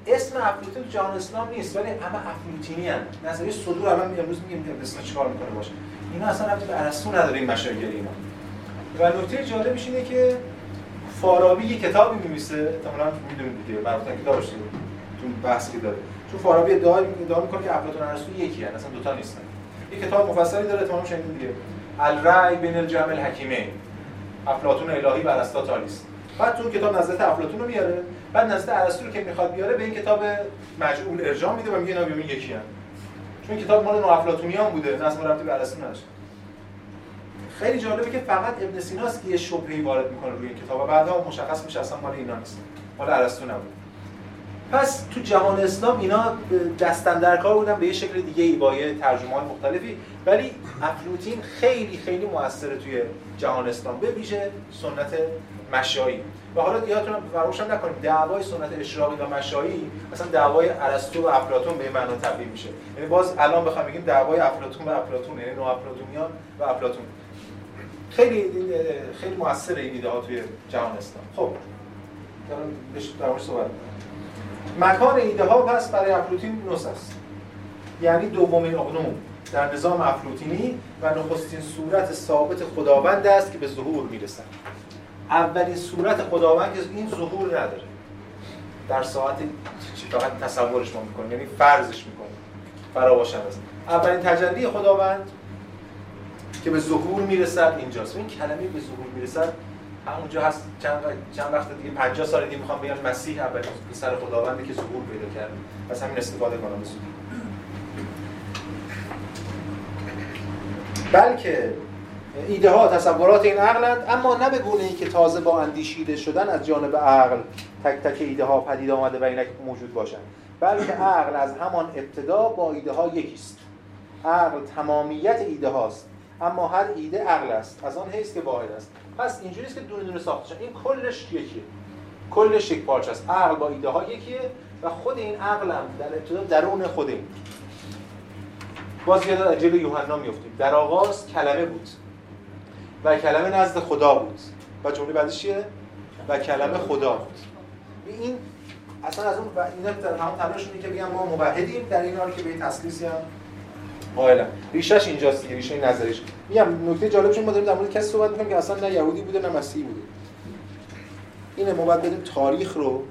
اسم افلاطین جهان اسلام نیست، ولی همه افلاطینیان. نظریه صدور الان امروز میگیم که اسم چیکار می‌کنه باشه. اینا اصلا ربطی به ارسطو نداره این مشایعه اینا. و نکته جالبش اینه که فارابی یه کتابی می‌نویسه، احتمالاً می‌دونید دیگه، براتون کتابش داره. تو بحثی داره. چون فارابی ادعا ادعا می‌کنه که افلاطون و ارسطو یکی هستن، اصلا دو تا نیستن. یه کتاب مفصلی داره، احتمالاً شنیدید دیگه. الرأی بین الجمع الحکیمین. افلاطون الهی و ارسطو تالیس. بعد تو کتاب نظرت افلاطون رو میاره، بعد نظرت ارسطو رو که میخواد بیاره به این کتاب مجعول ارجاع میده و میگه اینا بیمون یکی هستن. چون کتاب مال نوافلاطونیان بوده، نه اصلا ربطی به ارسطو نداشت. خیلی جالبه که فقط ابن سیناست که یه شبهه‌ای وارد میکنه روی این کتاب و بعدا مشخص میشه اصلا مال اینا نیست. مال ارسطو نبود. پس تو جهان اسلام اینا دست اندر کار بودن به یه شکل دیگه ای با یه ترجمه‌های مختلفی، ولی افلاطین خیلی خیلی موثره توی جهان اسلام، به ویژه سنت مشایی. و حالا یادتون فراموش نکنید دعوای سنت اشراقی و مشایی اصلا دعوای ارسطو و افلاطون به این معنا تبدیل میشه. یعنی باز الان بخوام بگیم دعوای افلاطون و افلاطون، یعنی نو افلاطونیان و افلاطون. خیلی خیلی موثره این ایده ها توی جهان اسلام. خب دارم بهش درموش صحبت می‌کنم. مکان ایده ها پس برای افلاطین نوس است، یعنی دومین اقنوم در نظام افلاطینی و نخستین صورت ثابت خداوند است که به ظهور میرسند. اولین صورت خداوند که این ظهور نداره، در ساعت فقط تصورش ما میکنیم، یعنی فرضش میکنیم، فراواشن است. اولین تجلی خداوند که به ظهور میرسد اینجاست. این کلمه به ظهور میرسد همونجا هست. چند چند وقت دیگه پنجاه سال دیگه میخوام بگم مسیح اولین پسر خداوندی که ظهور پیدا کرد. از همین استفاده کنم بسید. بلکه ایده ها تصورات این عقلند، اما نه به گونه ای که تازه با اندیشیده شدن از جانب عقل تک تک ایده ها پدید آمده و اینک موجود باشند، بلکه عقل از همان ابتدا با ایده ها یکیست. عقل تمامیت ایده هاست، اما هر ایده عقل است، از آن حیث که واحد است. پس اینجوری است که دونه دونه ساخته شد. این کلش یکیه، کلش یک پارچه است. عقل با ایده ها یکیه و خود این عقل هم در ابتدا درون خودم. باز یاد اجل یوحنا میافتیم. در آغاز کلمه بود و کلمه نزد خدا بود. و جمله بعدش چیه؟ و کلمه خدا بود. این اصلا از اون و اینا در همون تلاشونه که بگم ما موحدیم، در اینا رو که به تسلیسی هم قائلم. ریشش اینجاست دیگه، ریشه نظریش. میگم نکته جالبش ما داریم در مورد کسی صحبت می‌کنیم که اصلا نه یهودی بوده نه مسیحی بوده. اینه ما باید بریم تاریخ رو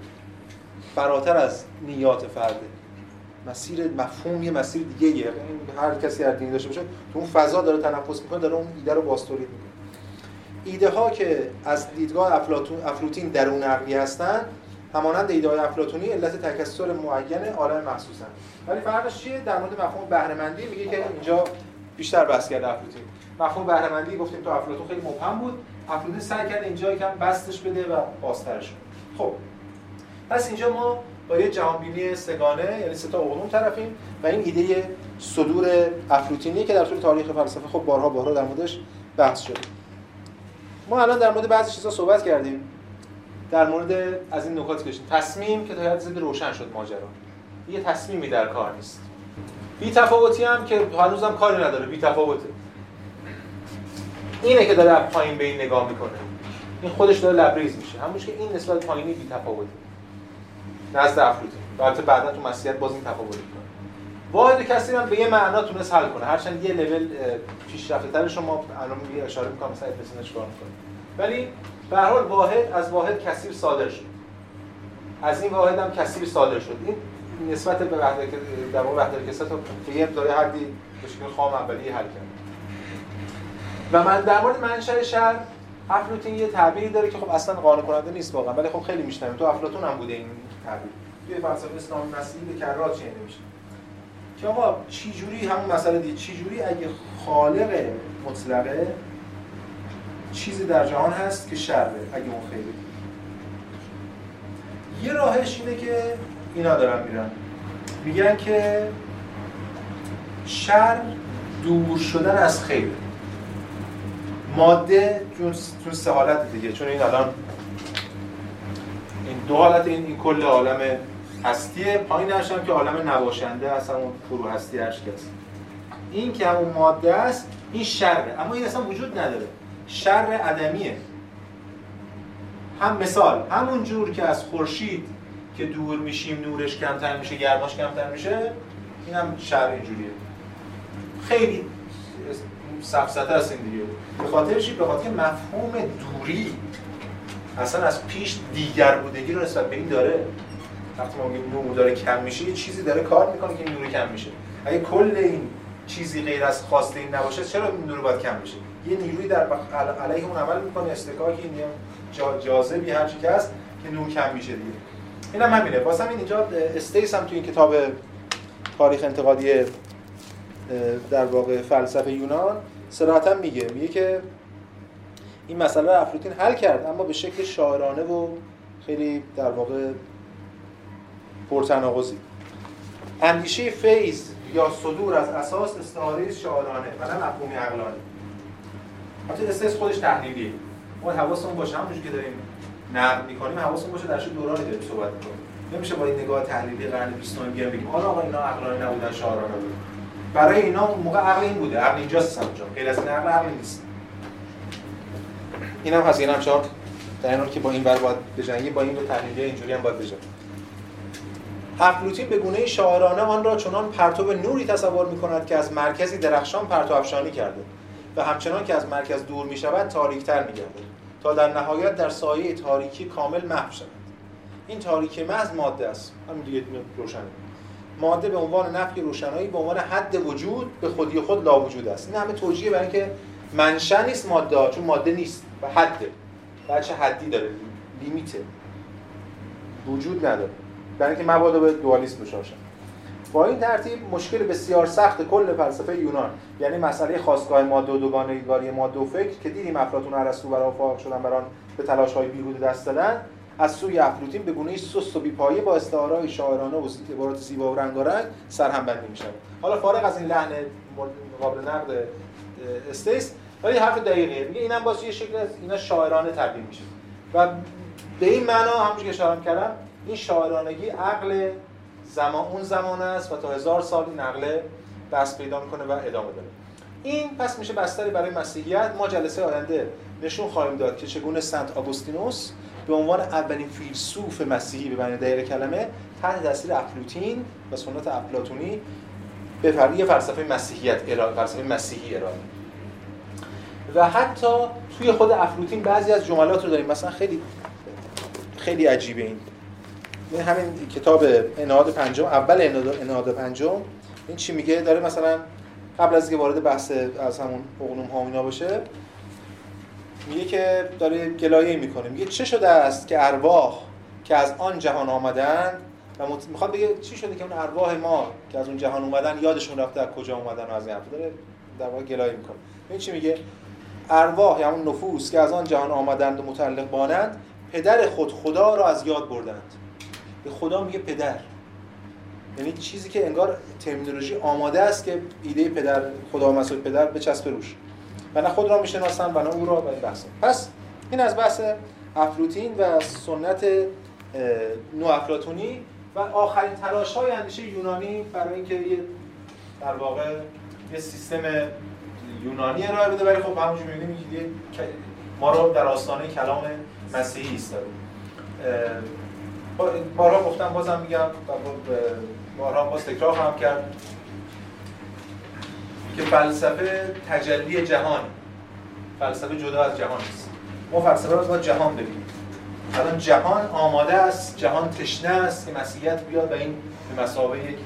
فراتر از نیات فرده. مسیر مفهوم یه مسیر دیگه، یعنی هر کسی هر دینی داشته باشه تو اون فضا داره تنفس می‌کنه، داره اون ایده رو باز تولید می‌کنه. ایده‌ها که از دیدگاه افلاطون افلوطین درون عقلی هستن، همانند ایده‌های افلاطونی علت تکثر معین عالم محسوسن. ولی فرقش چیه؟ در مورد مفهوم بهره‌مندی میگه که اینجا بیشتر بحث کرده افلاطون. مفهوم بهره‌مندی گفتیم تو افلاطون خیلی مبهم بود، افلاطون سعی کرد اینجا یکم بسطش بده و بازترش کنه. خب پس اینجا ما با یه جهانبینی سگانه، یعنی سه تا اوگنوم طرفیم و این ایده صدور افلاطونی که در طول تاریخ فلسفه خب بارها بارها در موردش بحث شده. ما الان در مورد بعضی چیزا صحبت کردیم، در مورد از این نکات گفتیم. تصمیم که تا حد زیادی روشن شد ماجرا، یه تصمیمی در کار نیست. بی‌تفاوتی هم که هنوزم کاری نداره، بی‌تفاوته. اینه که داره پایین به این نگاه میکنه، این خودش داره لبریز میشه. همونش که این نسبت پایینی بی‌تفاوته نزد افلاطون. البته بعدا تو مسیحیت باز این تفاوت میکنه. واحد کثیر هم به یه معنا تونست حل کنه، هرچند یه لول پیشرفته‌تر شما الان میگه اشاره می‌کنم مثلا افسانه چیکار می‌کنه. ولی به هر حال واحد از واحد کثیر صادر شد. از این واحد هم کثیر صادر شد. این نسبت به وحدت در واقع وحدت کثرت به یه داره حدی به شکل خام اولیه حل کرد. و من در مورد منشأ شر افلاطون یه تعبیری داره که خب اصلا قانع کننده نیست واقعا، ولی خب خیلی میشنویم. تو افلاطون هم بوده این تعبیر. توی فلسفه اسلامی مسیحی به کرات چه نمیشه. که آقا چی جوری همون مسئله دید، چی جوری اگه خالق مطلقه چیزی در جهان هست که شره اگه اون خیره. یه راهش اینه که اینا دارن میرن میگن که شر دور شدن از خیر. ماده چون سه حالت دیگه، چون این الان این دو حالت این, این کل عالم هستیه، پایین هم که عالم نباشنده هست، همون فرو هستی هرشک هست. این که همون ماده است، این شره، اما این اصلا وجود نداره، شر عدمیه. هم مثال همون جور که از خورشید که دور میشیم نورش کمتر میشه، گرماش کمتر میشه، این هم شر اینجوریه. خیلی سفسطه است این دیگه. به خاطر چی؟ به خاطر که مفهوم دوری اصلا از پیش دیگر بودگی رو نسبت به این داره. وقتی ما میگیم نور داره کم میشه، یه چیزی داره کار میکنه که این نور کم میشه. اگه کل این چیزی غیر از خواسته این نباشه، چرا این نور باید کم میشه؟ یه نیروی در علیه اون عمل میکنه، استکاکی این جا جاذبی هر چی که هست که نور کم میشه دیگه. اینم همینه. واسه همین اینجا استیس هم تو این کتاب تاریخ انتقادی در واقع فلسفه یونان صراحتاً میگه، میگه که این مسئله رو افلاطون حل کرد، اما به شکل شاعرانه و خیلی در واقع پرتناقضی. اندیشه فیض یا صدور از اساس استعاره شاعرانه و نه مفهوم عقلانی. البته استیس خودش تحلیلیه. ما حواسمون باشه، همونجوری که داریم نقد می‌کنیم حواسمون باشه در چه دورانی داریم صحبت می‌کنیم. نمیشه با این نگاه تحلیلی قرن بیستم بیام بگیم آره آقا اینا عقلانی نبودن، شاعرانه بودن. برای اینا اون موقع عقل این بوده، عقل اینجاست همونجا، غیر از این عقل عقل نیست. اینم هست، اینم شارت در این که با این ور باید بجنگیم، با این دو تحلیلی اینجوری هم باید بجنگیم. افلاطون به گونه شاعرانه آن را چنان پرتو نوری تصور می‌کند که از مرکزی درخشان پرتو افشانی کرده و همچنان که از مرکز دور می‌شود تاریک‌تر می‌گردد تا در نهایت در سایه تاریکی کامل محو شود. این تاریک محض ماده است، همین دیگه روشنه. ماده به عنوان نفی روشنایی به عنوان حد وجود به خودی خود لا وجود است. این همه توجیه برای اینکه منشأ نیست ماده، چون ماده نیست و حده، بچه حدی داره، لیمیته، وجود نداره، برای اینکه مبادا به دوالیسم بشاشن. با این ترتیب مشکل بسیار سخت کل فلسفه یونان، یعنی مسئله خاستگاه ماده و دوگانه‌گاری ماده و فکر که دیدیم افلاطون و ارسطو برای فارغ شدن بران به تلاش‌های بیهوده دست دادن، از سوی افلاطین به گونه‌ای سست و بی‌پایه با استعاره‌های شاعرانه و عبارات زیبا و رنگارنگ سرهم بندی می‌شود. حالا فارغ از این لحن قابل نقد استیس، ولی حرف دقیقه میگه اینم باز یه شکل از اینا شاعرانه تبدیل میشه و به این معنا همونجوری که اشاره کردم این شاعرانگی عقل زمان اون زمان است و تا هزار سال این عقل دست پیدا میکنه و ادامه داره. این پس میشه بستری برای مسیحیت. ما جلسه آینده نشون خواهیم داد که چگونه سنت آگوستینوس به عنوان اولین فیلسوف مسیحی به معنی دقیق کلمه تحت تاثیر افلاطین و سنت افلاطونی به فرقی فلسفه مسیحیت ارائه فلسفه مسیحی ارائه و حتی توی خود افلاطین بعضی از جملات رو داریم، مثلا خیلی خیلی عجیبه این. این همین کتاب انئاد پنجم، اول انئاد پنجم، این چی میگه؟ داره مثلا قبل از اینکه وارد بحث از همون اقنوم ها اینا باشه میگه که داره گلایه میکنه، میگه چه شده است که ارواح که از آن جهان آمدند و مت... میخواد بگه چی شده که اون ارواح ما که از اون جهان اومدن یادشون رفته از کجا اومدن و از این حرفا داره در واقع گلایه میکنه. این چی میگه؟ ارواح یا همون نفوس که از آن جهان آمدند و متعلق بانند پدر خود خدا را از یاد بردند. به خدا میگه پدر، یعنی چیزی که انگار ترمینولوژی آماده است که ایده پدر خدا مسئول پدر بچسبه روش و نه خود را میشناسن و نه او را. و این بحث پس این از بحث افلاطین و سنت نوافلاطونی و آخرین تلاش های اندیشه یونانی برای اینکه در واقع یه سیستم یونانی ارائه بده. ولی خب همونجور میبینیم که ما رو در آستانه کلام مسیحی ایستاده. بارها گفتم بازم میگم و بارها باز تکرار خواهم کرد که فلسفه تجلی جهان، فلسفه جدا از جهان است. ما فلسفه رو با جهان ببینیم. الان جهان آماده است، جهان تشنه است که مسیحیت بیاد و این به مثابه یک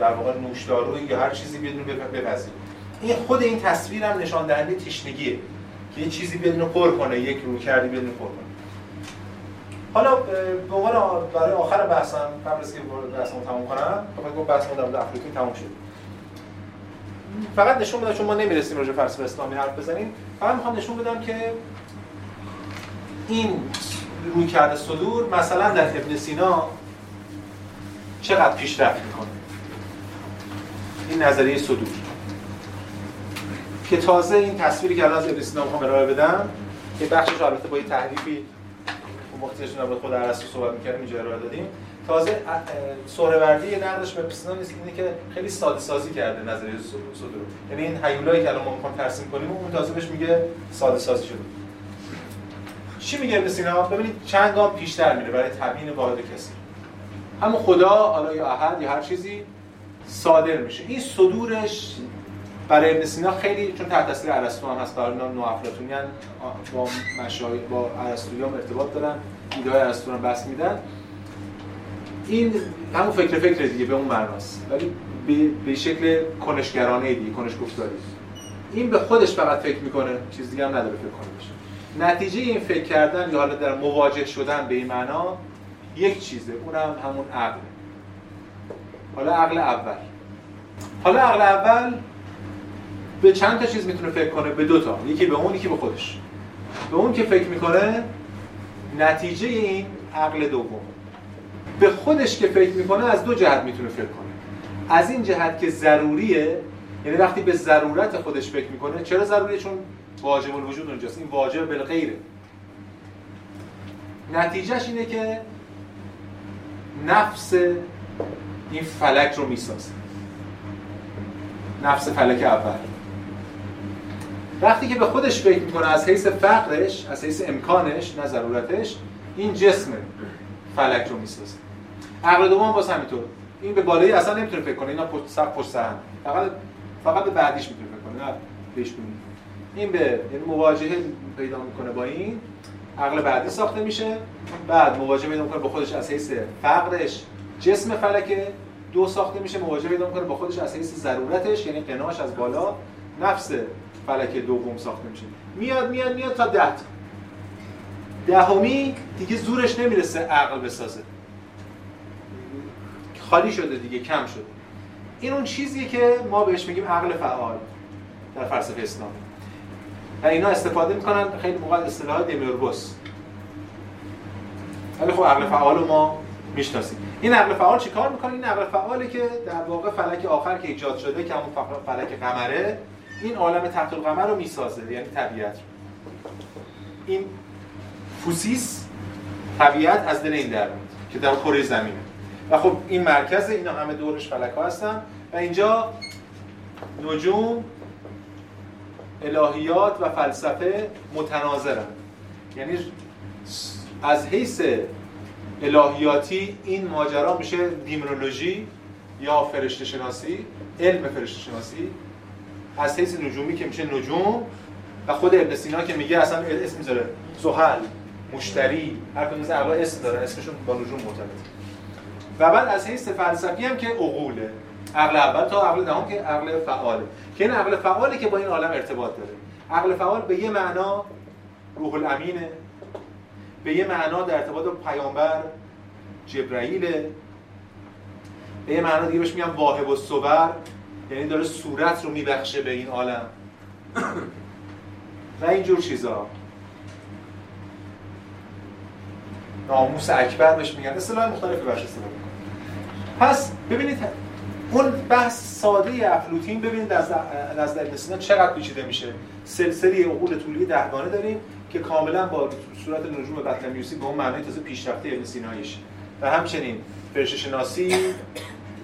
در واقع نوشدارویی یا هر چیزی بدون بپذیره. این خود این تصویر هم نشان دهنده تشنگیه که یه چیزی بدون پر کنه، یک رویکردی بدون پر کنه. حالا به عنوان برای آخر بحثم قبل از اینکه بحثمو تموم کنم، خب من بحثمو در مورد افلاطون تموم شد. فقط نشون بدم چون ما نمی‌رسیم راجع به فلسفه اسلامی حرف بزنیم، فقط می‌خوام نشون بدم که این رویکرد صدور مثلا در ابن سینا چقدر پیشرفت می‌کنه. این نظریه صدور که تازه این تصویری که الان از ابن سینا می‌خوام ارائه بدم که بخشش البته با یه تحریفی وقتیشون رو خود ارسطو صحبت می‌کردیم اینجا ارائه دادیم. تازه سهروردی یه نقدش به پسینا نیست، اینه که خیلی ساده سازی کرده نظریه صدور. یعنی این هیولایی که الان ما می‌خوام ترسیم کنیم اون تازه بهش میگه ساده سازی شده. چی میگه پسینا؟ ببینید چند گام پیشتر میره برای تبیین واحد کسی. همون خدا، حالا یا احد یا هر چیزی صادر میشه. این صدورش برای ابن سینا خیلی، چون تحت تاثیر ارسطو هم هست، برای نو افلاطونیان با مشایخ با ارسطویی هم ارتباط دارن، ایده‌های ارسطو رو بس میدن. این همون فکر فکر دیگه به اون معناست، ولی به شکل کنشگرانه دیگه، کنش گفتاری. این به خودش فقط فکر میکنه، چیز دیگه هم نداره فکر کنه بشه. نتیجه این فکر کردن یا حالا در مواجه شدن به این معنا یک چیزه، اونم همون عقل. حالا عقل اول. حالا عقل اول به چند تا چیز میتونه فکر کنه، به دو تا، یکی به اون یکی به خودش. به اون که فکر میکنه نتیجه این عقل دوم. به خودش که فکر میکنه از دو جهت میتونه فکر کنه. از این جهت که ضروریه، یعنی وقتی به ضرورت خودش فکر میکنه، چرا ضروریه؟ چون واجب الوجود اونجاست، این واجب بالغیره. نتیجهش اینه که نفس این فلک رو میسازه. نفس فلک اول. وقتی که به خودش فکر میکنه از حیث فقرش، از حیث امکانش، نه ضرورتش، این جسم فلک رو میسازه. عقل دوم باز همینطور. این به بالایی اصلا نمیتونه فکر کنه، اینا پشت سر پشت سر هم. فقط فقط به بعدیش میتونه فکر کنه، نه پیش بینی. این به یعنی مواجهه پیدا میکنه با این عقل بعدی ساخته میشه، بعد مواجه پیدا میکنه با خودش از حیث فقرش، جسم فلکه. دو ساخته میشه، مواجه پیدا میکنه با خودش از حیث ضرورتش، یعنی قناعش از بالا. نفس فلکه دوم ساخته میشه، میاد میاد میاد تا ده تا. دهمی دیگه زورش نمیرسه عقل بسازه، خالی شده دیگه، کم شده. این اون چیزیه که ما بهش میگیم عقل فعال در فلسفه اسلام. و اینا استفاده میکنن خیلی موقع اصطلاح دیمیورگوس. ولی خب عقل فعال رو ما میشناسیم. این عقل فعال چیکار میکنه؟ این عقل فعالی که در واقع فلک آخر که ایجاد شده که همون فلک قمره، این عالم تحت القمر رو میسازه، یعنی طبیعت رو. این فوسیس طبیعت از دل این در میاد که در کره زمینه. و خب این مرکز، اینا همه دورش فلک‌ها هستن و اینجا نجوم، الهیات و فلسفه متناظرن. یعنی از حیث الهیاتی این ماجرا میشه دیمرولوژی یا فرشته شناسی، علم فرشته شناسی. از حیث نجومی که میشه نجوم، و خود ابن سینا که میگه اصلا اسم میذاره زحل، مشتری، هر کدوم از اعلا اسم داره، اسمشون با نجوم مرتبطه. و بعد از حیث فلسفی هم که عقوله، عقل اول تا عقل دهم که عقل فعاله، که این عقل فعاله که با این عالم ارتباط داره. عقل فعال به یه معنا روح الامینه، به یه معنا در ارتباط با پیامبر جبرائیله، به یه معنا دیگه بهش میگم واهب الصور، یعنی داره صورت رو میبخشه به این عالم و اینجور چیزا. ناموس اکبر بهش میگن، اصطلاح مختلفی برش استفاده میکنه. پس ببینید اون بحث ساده افلوطین، ببینید از از ابن سینا چقدر پیچیده میشه. سلسله عقول طولی دهگانه داریم که کاملا با صورت نجوم بطلمیوسی به اون معنای تازه پیشرفته ابن سیناییشه، و همچنین فرشته شناسی،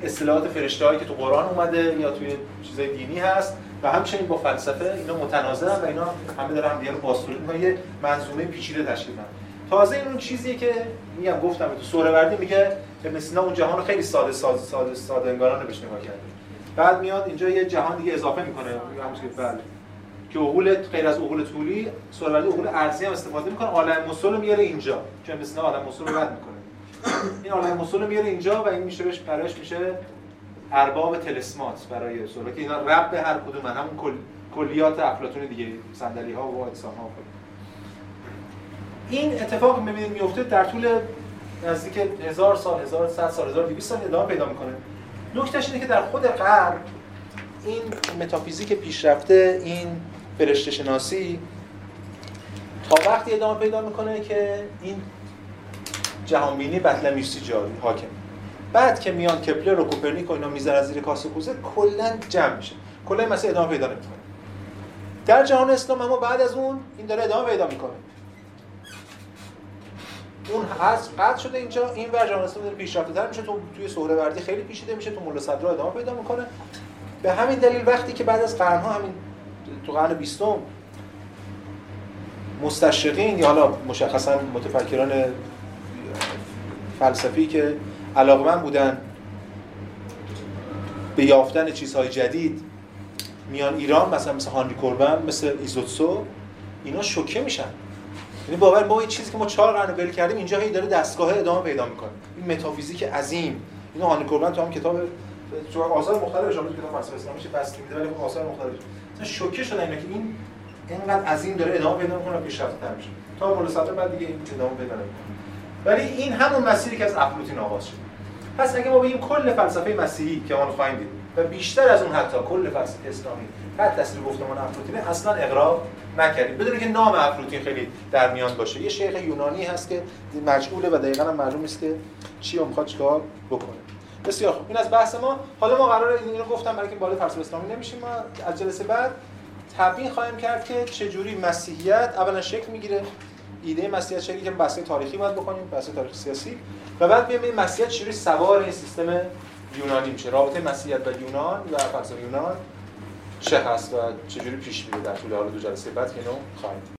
اصطلاحات فرشته‌هایی که تو قرآن اومده یا توی چیزای دینی هست، و همچنین با فلسفه. اینا متناظرن و اینا همه دارن هم دیگه رو باز تولید میکنن، یه منظومه پیچیده تشکیل میدن. تازه این اون چیزیه که میگم گفتم تو سهروردی میگه ابن سینا اون جهان رو خیلی ساده ساده ساده ساده انگارانه بهش نگاه کرده. بعد میاد اینجا یه جهان دیگه اضافه میکنه، همونش که بله که عقول غیر از عقول طولی، سهروردی عقول ارضی هم استفاده میکنه. عالم مسل رو میاره اینجا، چون ابن سینا عالم مسل رو رد میکنه، این عالم مسل رو میاره اینجا و این میشه بهش پرش میشه ارباب تلسمات برای سهروردی، که اینا رب به هر کدومن، همون کل... کلیات افلاطونی دیگه، صندلی‌ها و اجسام‌ها. این اتفاق می‌بینید میفته در طول نزدیک هزار سال، هزار و صد سال، هزار و دویست سال ادامه پیدا می‌کنه. نکتهش اینه که در خود غرب این متافیزیک پیشرفته، این فرشته شناسی تا وقتی ادامه پیدا می‌کنه که این جهانبینی بطلمیوسی جاری حاکم. بعد که میان کپلر و کوپرنیک و اینا میذارن زیر کاسه کوزه، کلاً جمع میشه، کلاً مسئله ادامه پیدا نمی‌کنه. در جهان اسلام اما بعد از اون این داره ادامه پیدا می‌کنه. اون هست قطع شده اینجا، این ور جهان اسلام داره پیشرفته‌تر میشه، تو توی سهروردی خیلی پیچیده میشه، تو ملا صدرا ادامه پیدا میکنه. به همین دلیل وقتی که بعد از قرن‌ها، همین تو قرن بیستم، مستشرقین یا حالا مشخصا متفکران فلسفی که علاقه‌مند بودن به یافتن چیزهای جدید میان ایران، مثلا مثل هانری کوربن، مثل ایزوتسو، اینا شوکه میشن. یعنی باور با این چیزی که ما چهار قرن ول کردیم اینجا هی داره دستگاه ادامه پیدا میکنه، این متافیزیک عظیم. اینو هانری کوربن تو هم کتاب تو آثار مختلفش، هم کتاب فلسفه اسلام میشه بس میده، ولی آثار مختلفش مثلا شوکه شدن اینا که این اینقدر عظیم داره ادامه پیدا میکنه، پیشرفته‌تر میشه تا ملا صدرا، بعد دیگه این ادامه پیدا نمیکنه. ولی این همون مسیری که از افلوطین آغاز شد. پس اگه ما بگیم کل فلسفه مسیحی که اون خواهیم دید و بیشتر از اون حتی کل فلسفه اسلامی تحت تاثیر گفتمان افلوطینه، اصلا اغراق نکردید، بدون که نام افلوطین خیلی در میان باشه. یه شیخ یونانی هست که مجهوله و دقیقاً هم معلوم نیست که چی رو می‌خواد چیکار بکنه. بسیار خوب، این از بحث ما. حالا ما قراره اینو گفتم برای اینکه بالا فلسفه اسلامی نمیشیم، ما از جلسه بعد تبیین خواهیم کرد که چجوری مسیحیت اولا شکل میگیره، ایده مسیحیت چجوری، که بحث تاریخی باید بکنیم، بحث تاریخ سیاسی، و بعد میایم مسیحیت چجوری سوار این سیستم یونانی میشه، رابطه مسیحیت با یونان و فلسفه یونان چه هست و چجوری پیش میره در طول حال دو جلسه بعد که اینو خواهیم